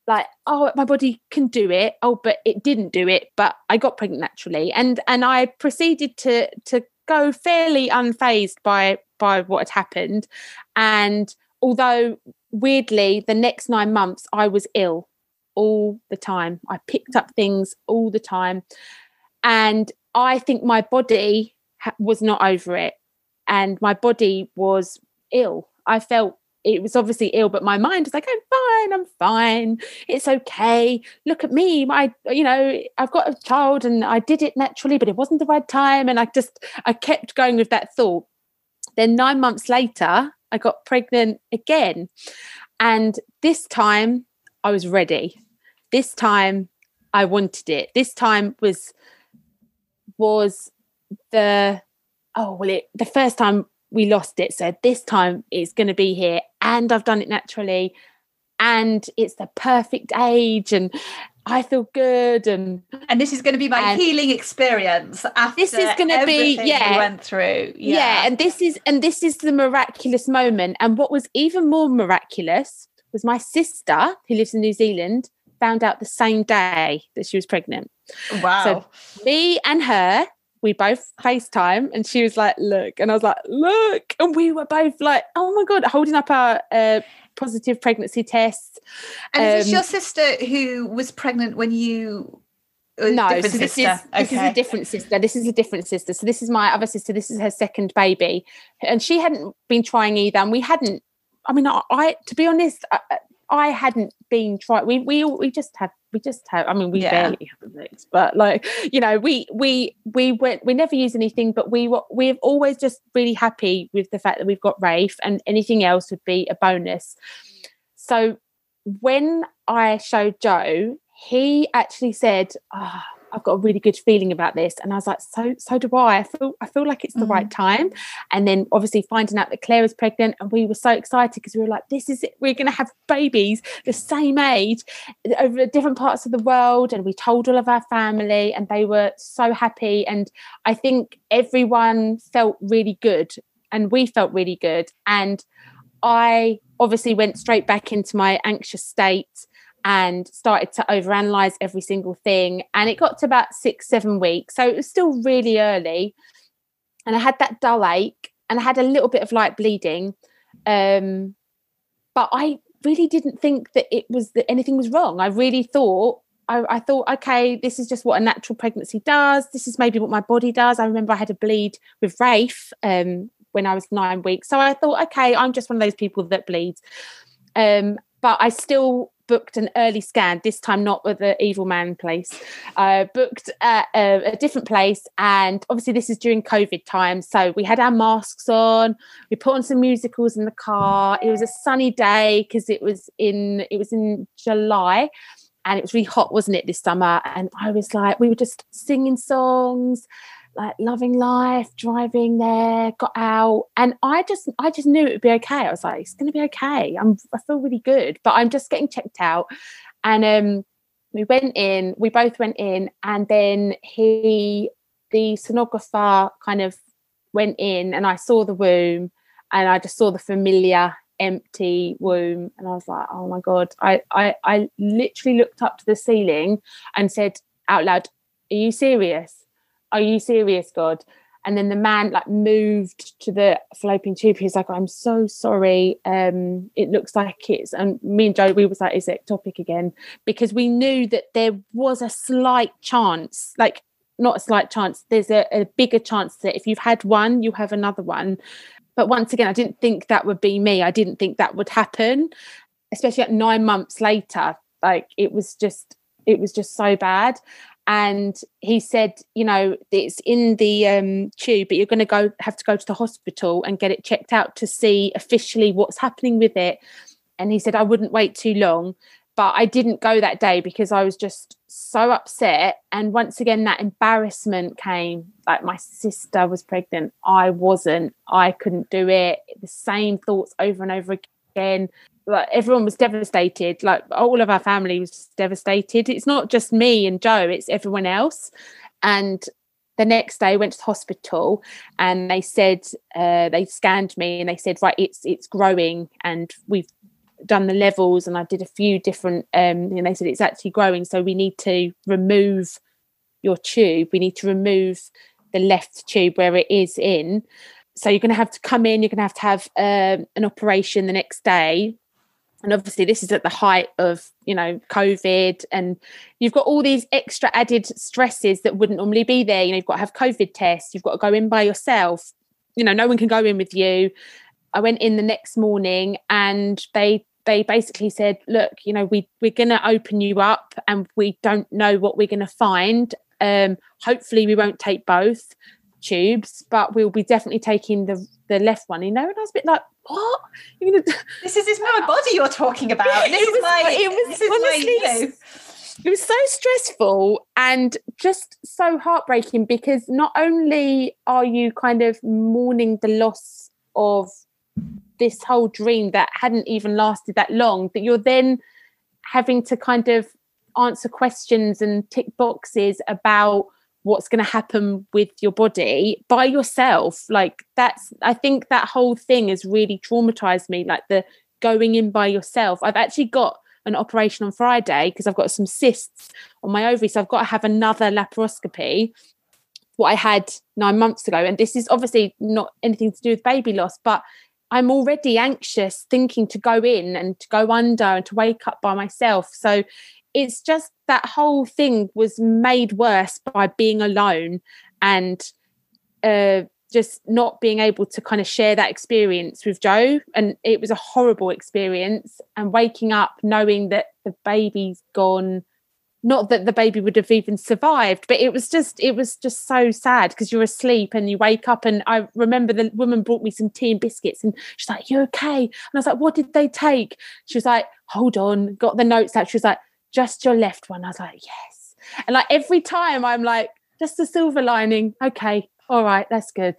like, oh, my body can do it. Oh, but it didn't do it, but I got pregnant naturally. And I proceeded to go fairly unfazed by what had happened. And although, weirdly, the next 9 months, I was ill all the time. I picked up things all the time. And I think my body was not over it. And my body was ill. I felt it was obviously ill, but my mind was like, I'm fine. It's okay. Look at me. I've got a child and I did it naturally, but it wasn't the right time. And I kept going with that thought. Then 9 months later, I got pregnant again. And this time I was ready. This time I wanted it. This time was the first time we lost it. So this time it's going to be here, and I've done it naturally, and it's the perfect age, and I feel good. And this is going to be my healing experience after this is going to be, yeah, you went through. Yeah. Yeah. And this is the miraculous moment. And what was even more miraculous was my sister, who lives in New Zealand, found out the same day that she was pregnant. Wow. So me and her, we both FaceTime, and she was like, look, and I was like, look, and we were both like, oh my God, holding up our, positive pregnancy tests. And is this your sister who was pregnant when you... No, so this is a different sister. So this is my other sister. This is her second baby. And she hadn't been trying either. And we hadn't... I mean, I to be honest, I hadn't been trying. We barely have mixed, but like, you know, we never use anything, but we've always just really happy with the fact that we've got Rafe, and anything else would be a bonus. So when I showed Joe, he actually said, oh, I've got a really good feeling about this. And I was like, so do I. I feel like it's the right time. And then obviously finding out that Claire was pregnant, and we were so excited because we were like, this is it. We're going to have babies the same age over different parts of the world. And we told all of our family, and they were so happy. And I think everyone felt really good, and we felt really good. And I obviously went straight back into my anxious state and started to overanalyze every single thing. And it got to about 6-7 weeks. So it was still really early. And I had that dull ache, and I had a little bit of light bleeding. But I really didn't think that anything was wrong. I really thought, I thought, okay, this is just what a natural pregnancy does. This is maybe what my body does. I remember I had a bleed with Rafe when I was 9 weeks. So I thought, okay, I'm just one of those people that bleeds. But I still booked an early scan, this time not at the Evil Man place, booked at a different place. And obviously this is during COVID time. So we had our masks on, we put on some musicals in the car. It was a sunny day because it was in July. And it was really hot, wasn't it, this summer? And I was like, we were just singing songs, like loving life, driving there, got out. And I just knew it would be okay. I was like, it's going to be okay. I feel really good, but I'm just getting checked out. And we both went in. And then the sonographer kind of went in and I saw the womb and I just saw the familiar empty womb, and I was like, oh my god. I literally looked up to the ceiling and said out loud, are you serious, God? And then the man like moved to the fallopian tube. He's like, I'm so sorry, it looks like it's, and me and Joe, we was like, is it ectopic again? Because we knew that there was a slight chance, like not a slight chance, there's a bigger chance that if you've had one, you have another one. But once again, I didn't think that would be me. I didn't think that would happen, especially at 9 months later. Like it was just so bad. And he said, you know, it's in the tube, but you're going to have to go to the hospital and get it checked out to see officially what's happening with it. And he said, I wouldn't wait too long. But I didn't go that day because I was just so upset. And once again, that embarrassment came. Like, my sister was pregnant. I wasn't. I couldn't do it. The same thoughts over and over again. Like, everyone was devastated. Like, all of our family was devastated. It's not just me and Joe. It's everyone else. And the next day I went to the hospital and they said, they scanned me and they said, right, it's growing and we've done the levels, and I did a few different and they said it's actually growing, so we need to remove your tube, we need to remove the left tube where it is in, so you're going to have to come in, you're going to have an operation the next day. And obviously this is at the height of, you know, COVID, and you've got all these extra added stresses that wouldn't normally be there. You know, you've got to have COVID tests, you've got to go in by yourself, you know, no one can go in with you. I went in the next morning and they basically said, look, you know, we're going to open you up and we don't know what we're going to find. Hopefully we won't take both tubes, but we'll be definitely taking the left one, you know. And I was a bit like, what? You're gonna... This is my body you're talking about. It was so stressful and just so heartbreaking, because not only are you kind of mourning the loss of this whole dream that hadn't even lasted that long, that you're then having to kind of answer questions and tick boxes about what's going to happen with your body by yourself. Like, that's, I think that whole thing has really traumatized me, like the going in by yourself. I've actually got an operation on Friday because I've got some cysts on my ovary, so I've got to have another laparoscopy, what I had 9 months ago. And this is obviously not anything to do with baby loss, but I'm already anxious thinking to go in and to go under and to wake up by myself. So it's just, that whole thing was made worse by being alone and just not being able to kind of share that experience with Joe. And it was a horrible experience. And waking up knowing that the baby's gone, not that the baby would have even survived, but it was just so sad, because you're asleep and you wake up. And I remember the woman brought me some tea and biscuits and she's like, you okay? And I was like, what did they take? She was like, hold on, got the notes out. She was like, just your left one. I was like, yes. And like every time I'm like, just the silver lining. Okay, all right, that's good.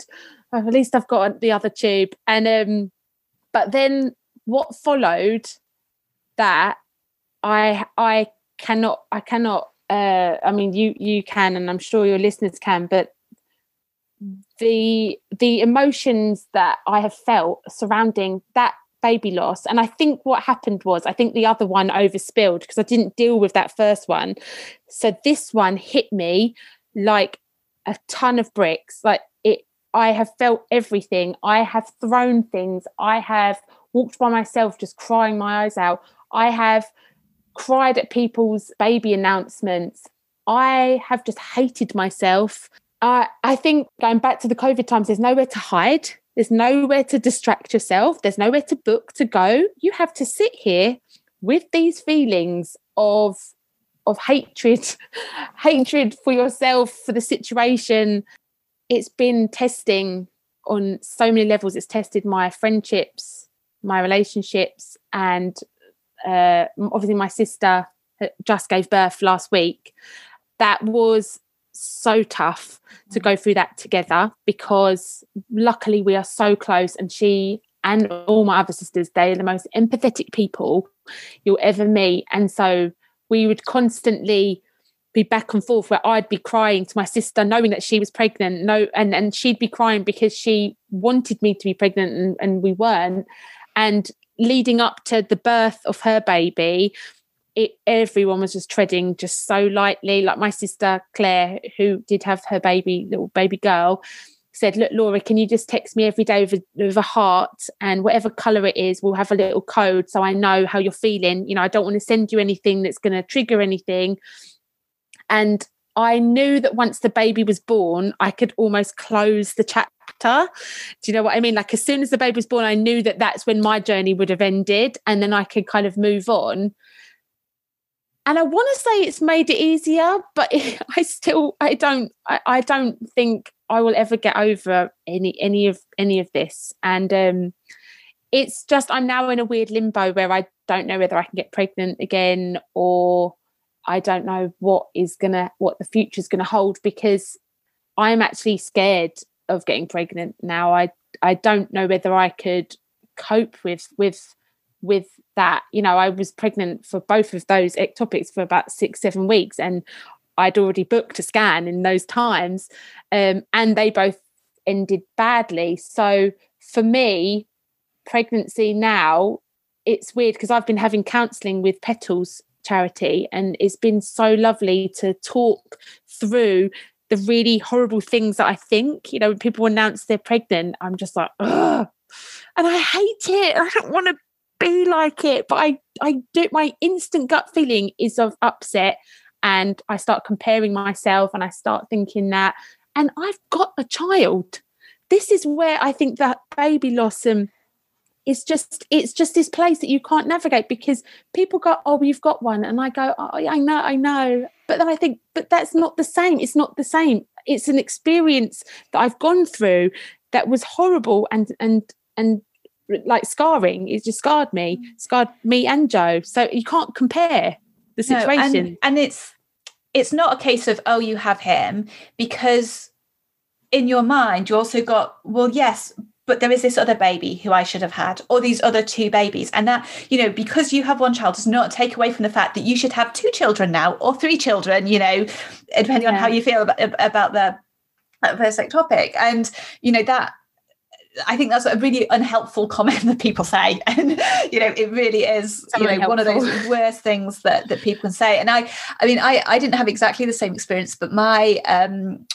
Well, at least I've got the other tube. And but then what followed that, I cannot, I mean, you can, and I'm sure your listeners can, but the emotions that I have felt surrounding that baby loss. And I think what happened was, I think the other one overspilled because I didn't deal with that first one. So this one hit me like a ton of bricks. Like, I have felt everything. I have thrown things. I have walked by myself just crying my eyes out. I have cried at people's baby announcements. I have just hated myself. I think going back to the COVID times, there's nowhere to hide. There's nowhere to distract yourself. There's nowhere to book to go. You have to sit here with these feelings of hatred, hatred for yourself, for the situation. It's been testing on so many levels. It's tested my friendships, my relationships, and obviously my sister just gave birth last week. That was so tough to go through that together, because luckily we are so close, and she and all my other sisters, they are the most empathetic people you'll ever meet. And so we would constantly be back and forth, where I'd be crying to my sister knowing that she was pregnant, and she'd be crying because she wanted me to be pregnant and we weren't. And leading up to the birth of her baby, everyone was just treading just so lightly. Like my sister Claire, who did have her baby, little baby girl, said, look, Laura, can you just text me every day with a heart, and whatever colour it is, we'll have a little code so I know how you're feeling. You know, I don't want to send you anything that's going to trigger anything. And I knew that once the baby was born, I could almost close the chapter. Do you know what I mean? Like, as soon as the baby was born, I knew that that's when my journey would have ended, and then I could kind of move on. And I want to say it's made it easier, but I don't think I will ever get over any of this. And it's just, I'm now in a weird limbo where I don't know whether I can get pregnant again, or I don't know what the future's gonna hold, because I'm actually scared of getting pregnant now. I don't know whether I could cope with that. You know, I was pregnant for both of those ectopics for about 6-7 weeks, and I'd already booked a scan in those times, and they both ended badly. So for me, pregnancy now, it's weird, because I've been having counselling with Petals charity, and it's been so lovely to talk through the really horrible things that I think, you know, when people announce they're pregnant, I'm just like, ugh, and I hate it, I don't want to be like it, but I do. My instant gut feeling is of upset, and I start comparing myself, and I start thinking that, and I've got a child. This is where I think that baby loss is just, it's just this place that you can't navigate, because people go, oh, you've got one, and I go, oh, I know, but then I think, but that's not the same. It's not the same. It's an experience that I've gone through that was horrible and like scarring. It just scarred me and Joe. So you can't compare the situation. No, and it's not a case of, oh, you have him, because in your mind you also got, well, yes, but there is this other baby who I should have had, or these other two babies. And that, you know, because you have one child does not take away from the fact that you should have 2 children now, or 3 children, you know, depending on how you feel about the first ectopic. And, you know, that, I think that's a really unhelpful comment that people say. And, you know, it really is, you know, one of those worst things that people can say. And I mean, I didn't have exactly the same experience, but my,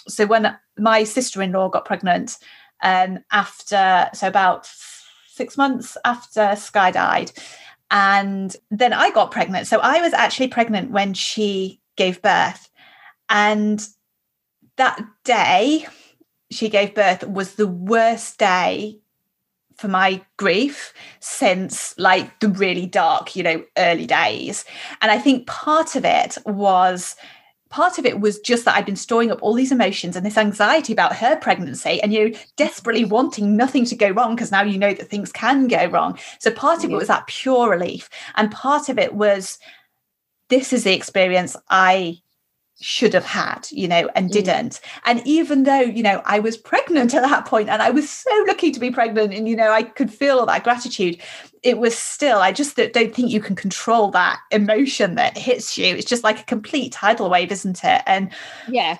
so when my sister-in-law got pregnant, after, so about 6 months after Sky died, and then I got pregnant. So I was actually pregnant when she gave birth, and that day she gave birth was the worst day for my grief since, like, the really dark, you know, early days. And I think part of it was just that I'd been storing up all these emotions and this anxiety about her pregnancy, and, you know, desperately wanting nothing to go wrong, because now you know that things can go wrong. So part of it was that pure relief, and part of it was, this is the experience I should have had, you know, and didn't. And even though, you know, I was pregnant at that point, and I was so lucky to be pregnant, and, you know, I could feel all that gratitude, it was still, I just don't think you can control that emotion that hits you. It's just like a complete tidal wave, isn't it? And yeah,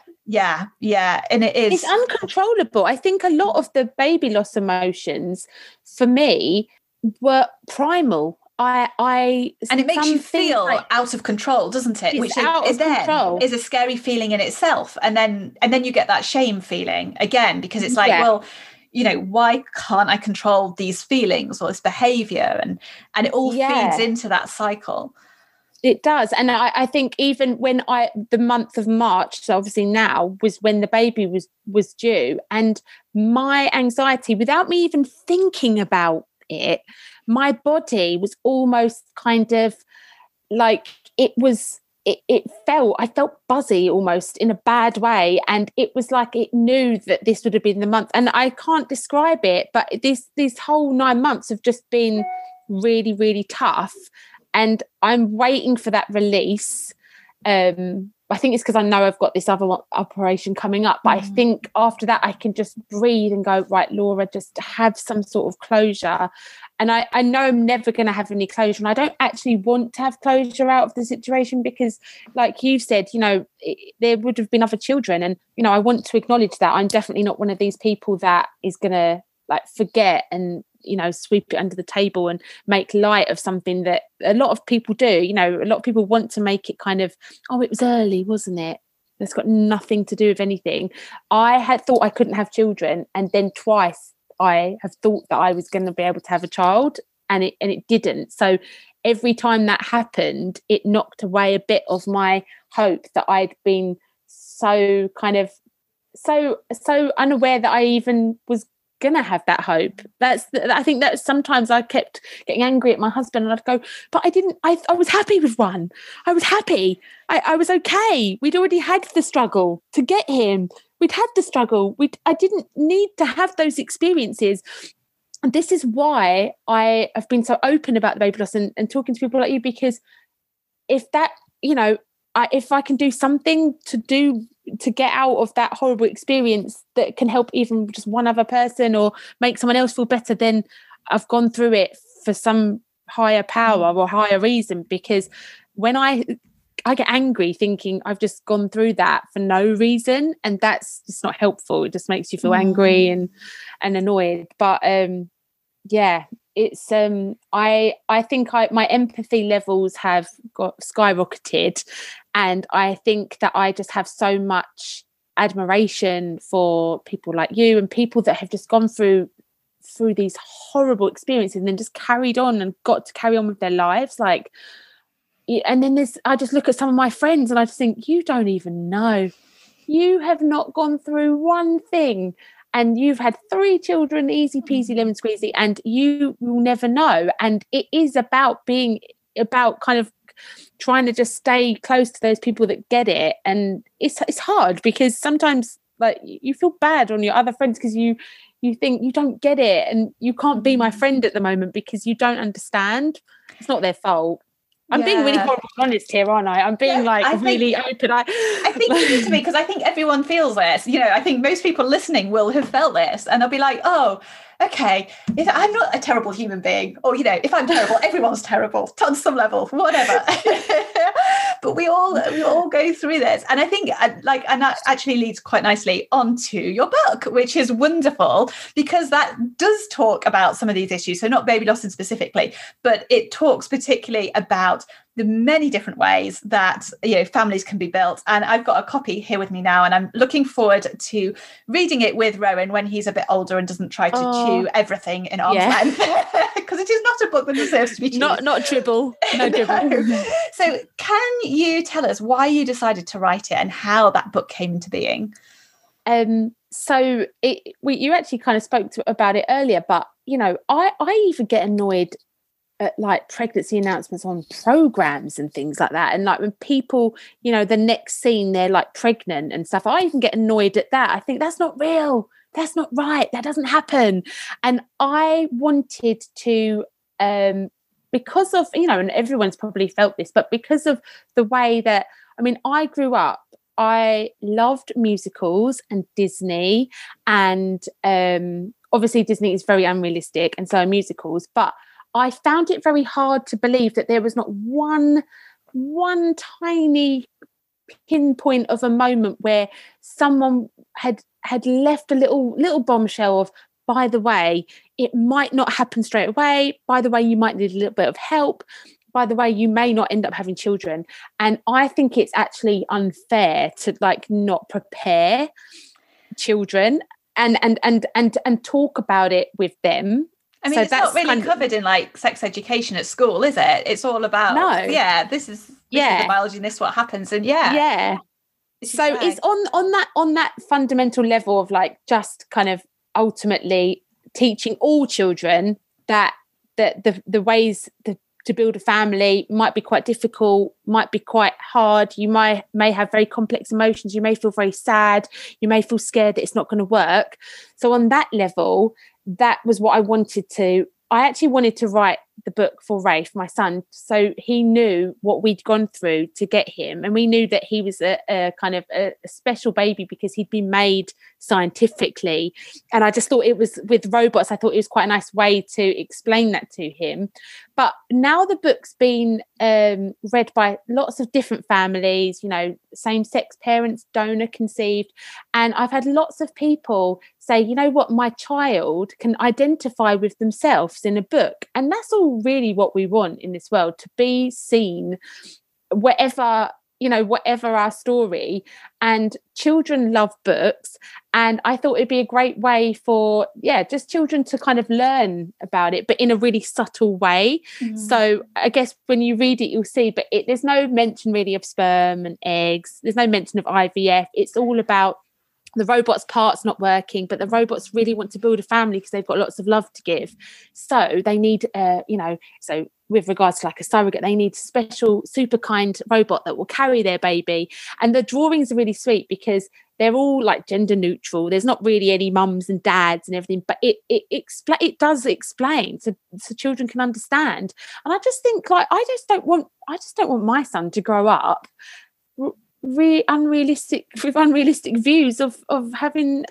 and it is, it's uncontrollable. I think a lot of the baby loss emotions for me were primal. And it makes you feel like out of control, doesn't it? Which is a scary feeling in itself. And then you get that shame feeling again, because it's like, well, you know, why can't I control these feelings or this behaviour? And it all feeds into that cycle. It does. And I think even when the month of March, so obviously now, was when the baby was due, and my anxiety, without me even thinking about it, my body was almost kind of like I felt buzzy almost in a bad way. And it was like it knew that this would have been the month. And I can't describe it, but these whole 9 months have just been really, really tough. And I'm waiting for that release. I think it's because I know I've got this other operation coming up. But I think after that, I can just breathe and go, right, Laura, just have some sort of closure. And I know I'm never going to have any closure. And I don't actually want to have closure out of the situation because, like you said, you know, there would have been other children. And, you know, I want to acknowledge that. I'm definitely not one of these people that is going to, like, forget and, you know, sweep it under the table and make light of something that a lot of people do. You know, a lot of people want to make it kind of, oh, it was early, wasn't it? That's got nothing to do with anything. I had thought I couldn't have children, and then twice I have thought that I was going to be able to have a child, and it didn't. So every time that happened, it knocked away a bit of my hope that I'd been so kind of so unaware that I even was going to have that hope. I think that sometimes I kept getting angry at my husband, and I'd go, but I was happy with one. I was happy. I was okay. We'd already had the struggle to get him. We'd had the struggle. I didn't need to have those experiences. And this is why I have been so open about the baby loss and talking to people like you, because if that, you know, if I can do something to get out of that horrible experience that can help even just one other person or make someone else feel better, then I've gone through it for some higher power or higher reason. Because when I get angry thinking I've just gone through that for no reason, and that's just not helpful. It just makes you feel angry and annoyed. But yeah, it's I think my empathy levels have got skyrocketed, and I think that I just have so much admiration for people like you and people that have just gone through these horrible experiences and then just carried on and got to carry on with their lives. Like, and then I just look at some of my friends and I just think, you don't even know. You have not gone through one thing. And you've had 3 children, easy peasy, lemon squeezy, and you will never know. And it is about being about kind of trying to just stay close to those people that get it. And it's hard because sometimes, like, you feel bad on your other friends because you think you don't get it and you can't be my friend at the moment because you don't understand. It's not their fault. I'm being really honest here, aren't I? I'm being open. I think you need to be, because I think everyone feels this. You know, I think most people listening will have felt this, and they'll be like, oh, okay, if I'm not a terrible human being, or, you know, if I'm terrible, everyone's terrible on some level, whatever. But we all go through this. And I think, like, and that actually leads quite nicely onto your book, which is wonderful because that does talk about some of these issues. So not baby loss specifically, but it talks particularly about the many different ways that, you know, families can be built. And I've got a copy here with me now, and I'm looking forward to reading it with Rowan when he's a bit older and doesn't try to chew everything in arm's length, because it is not a book that deserves to be chewed. Not dribble. No dribble. No. So can you tell us why you decided to write it and how that book came into being? So you actually kind of spoke about it earlier, but, you know, I even get annoyed at, like, pregnancy announcements on programs and things like that, and, like, when people, you know, the next scene they're, like, pregnant and stuff. I even get annoyed at that. I think that's not real. That's not right. That doesn't happen. And I wanted to, because of, you know, and everyone's probably felt this, but because of the way that, I mean, I grew up, I loved musicals and Disney, and obviously Disney is very unrealistic, and so are musicals, but I found it very hard to believe that there was not one tiny pinpoint of a moment where someone had left a little bombshell of, by the way, it might not happen straight away. By the way, you might need a little bit of help. By the way, you may not end up having children. And I think it's actually unfair to, like, not prepare children and talk about it with them. I mean, so it's not really covered in, like, sex education at school, is it? It's all about, this is the biology and this is what happens. And so it's on that fundamental level of, like, just kind of ultimately teaching all children that that the ways to build a family might be quite difficult, might be quite hard. You may have very complex emotions. You may feel very sad. You may feel scared that it's not going to work. So on that level, that was what I wanted to. I actually wanted to write the book for Rafe, my son, so he knew what we'd gone through to get him. And we knew that he was a kind of a special baby because he'd been made scientifically. And I just thought it was, with robots, I thought it was quite a nice way to explain that to him. But now the book's been read by lots of different families, you know, same-sex parents, donor conceived. And I've had lots of people say, you know what, my child can identify with themselves in a book. And that's all really what we want in this world, to be seen, whatever, you know, whatever our story. And children love books, and I thought it'd be a great way for just children to kind of learn about it, but in a really subtle way. So I guess when you read it, you'll see, but there's no mention really of sperm and eggs, there's no mention of IVF. It's all about the robot's parts not working, but the robots really want to build a family because they've got lots of love to give. So they need, so with regards to like a surrogate, they need a special, super kind robot that will carry their baby. And the drawings are really sweet because they're all like gender neutral. There's not really any mums and dads and everything, but it does explain so children can understand. And I just think, like, I just don't want my son to grow up unrealistic views of having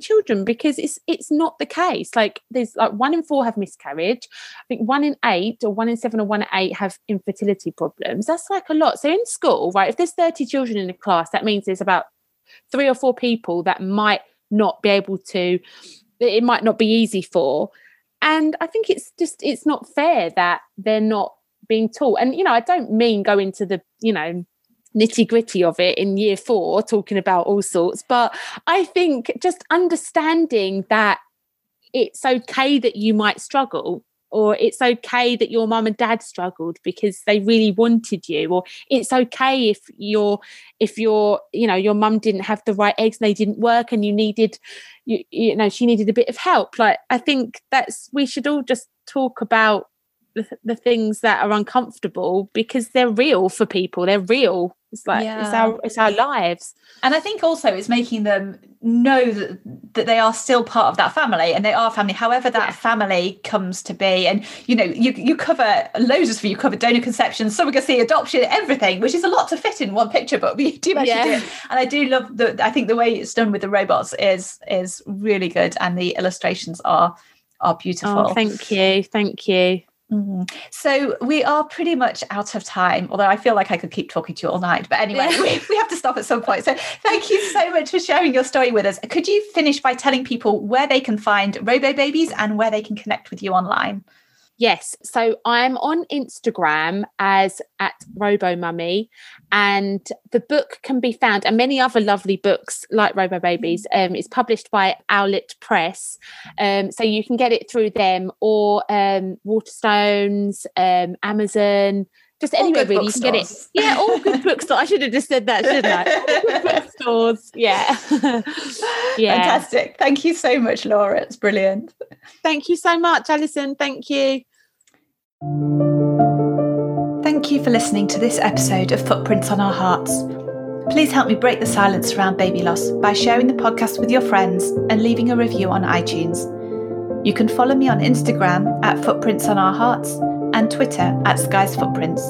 children, because it's not the case. Like, there's like 1 in 4 have miscarriage. I think 1 in 8 or 1 in 7 or 1 in 8 have infertility problems. That's like a lot. So in school, right, if there's 30 children in a class, that means there's about 3 or 4 people that might not be able to, that it might not be easy for. And I think it's not fair that they're not being taught. And, you know, I don't mean go into the, you know, nitty-gritty of it in year 4 talking about all sorts, but I think just understanding that it's okay that you might struggle, or it's okay that your mum and dad struggled because they really wanted you, or it's okay if your you know, your mum didn't have the right eggs and they didn't work and she needed a bit of help. Like, I think we should all just talk about the things that are uncomfortable, because they're real for people. They're real. It's like, it's our lives. And I think also it's making them know that they are still part of that family, and they are family, however that family comes to be. And, you know, you cover loads of, you cover donor conception, surrogacy, adoption, everything, which is a lot to fit in one picture, but we do actually do it. And I do love I think the way it's done with the robots is really good, and the illustrations are beautiful. Oh, thank you. Mm-hmm. So we are pretty much out of time, although I feel like I could keep talking to you all night, but anyway, we have to stop at some point. So thank you so much for sharing your story with us. Could you finish by telling people where they can find Robo Babies and where they can connect with you online? Yes, so I'm on Instagram as @Robo Mummy, and the book can be found, and many other lovely books like Robo Babies. It's published by Owlitt Press, so you can get it through them, or Waterstones, Amazon. Just anywhere really, you can get it. Yeah, all good bookstores. I should have just said that, shouldn't I? All good bookstores. Yeah. Fantastic. Thank you so much, Laura. It's brilliant. Thank you so much, Alison. Thank you. Thank you for listening to this episode of Footprints on Our Hearts. Please help me break the silence around baby loss by sharing the podcast with your friends and leaving a review on iTunes. You can follow me on Instagram @Footprints on Our Hearts. And Twitter @SkiesFootprints.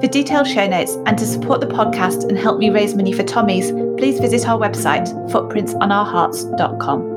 For detailed show notes and to support the podcast and help me raise money for Tommy's, please visit our website, footprintsonourhearts.com.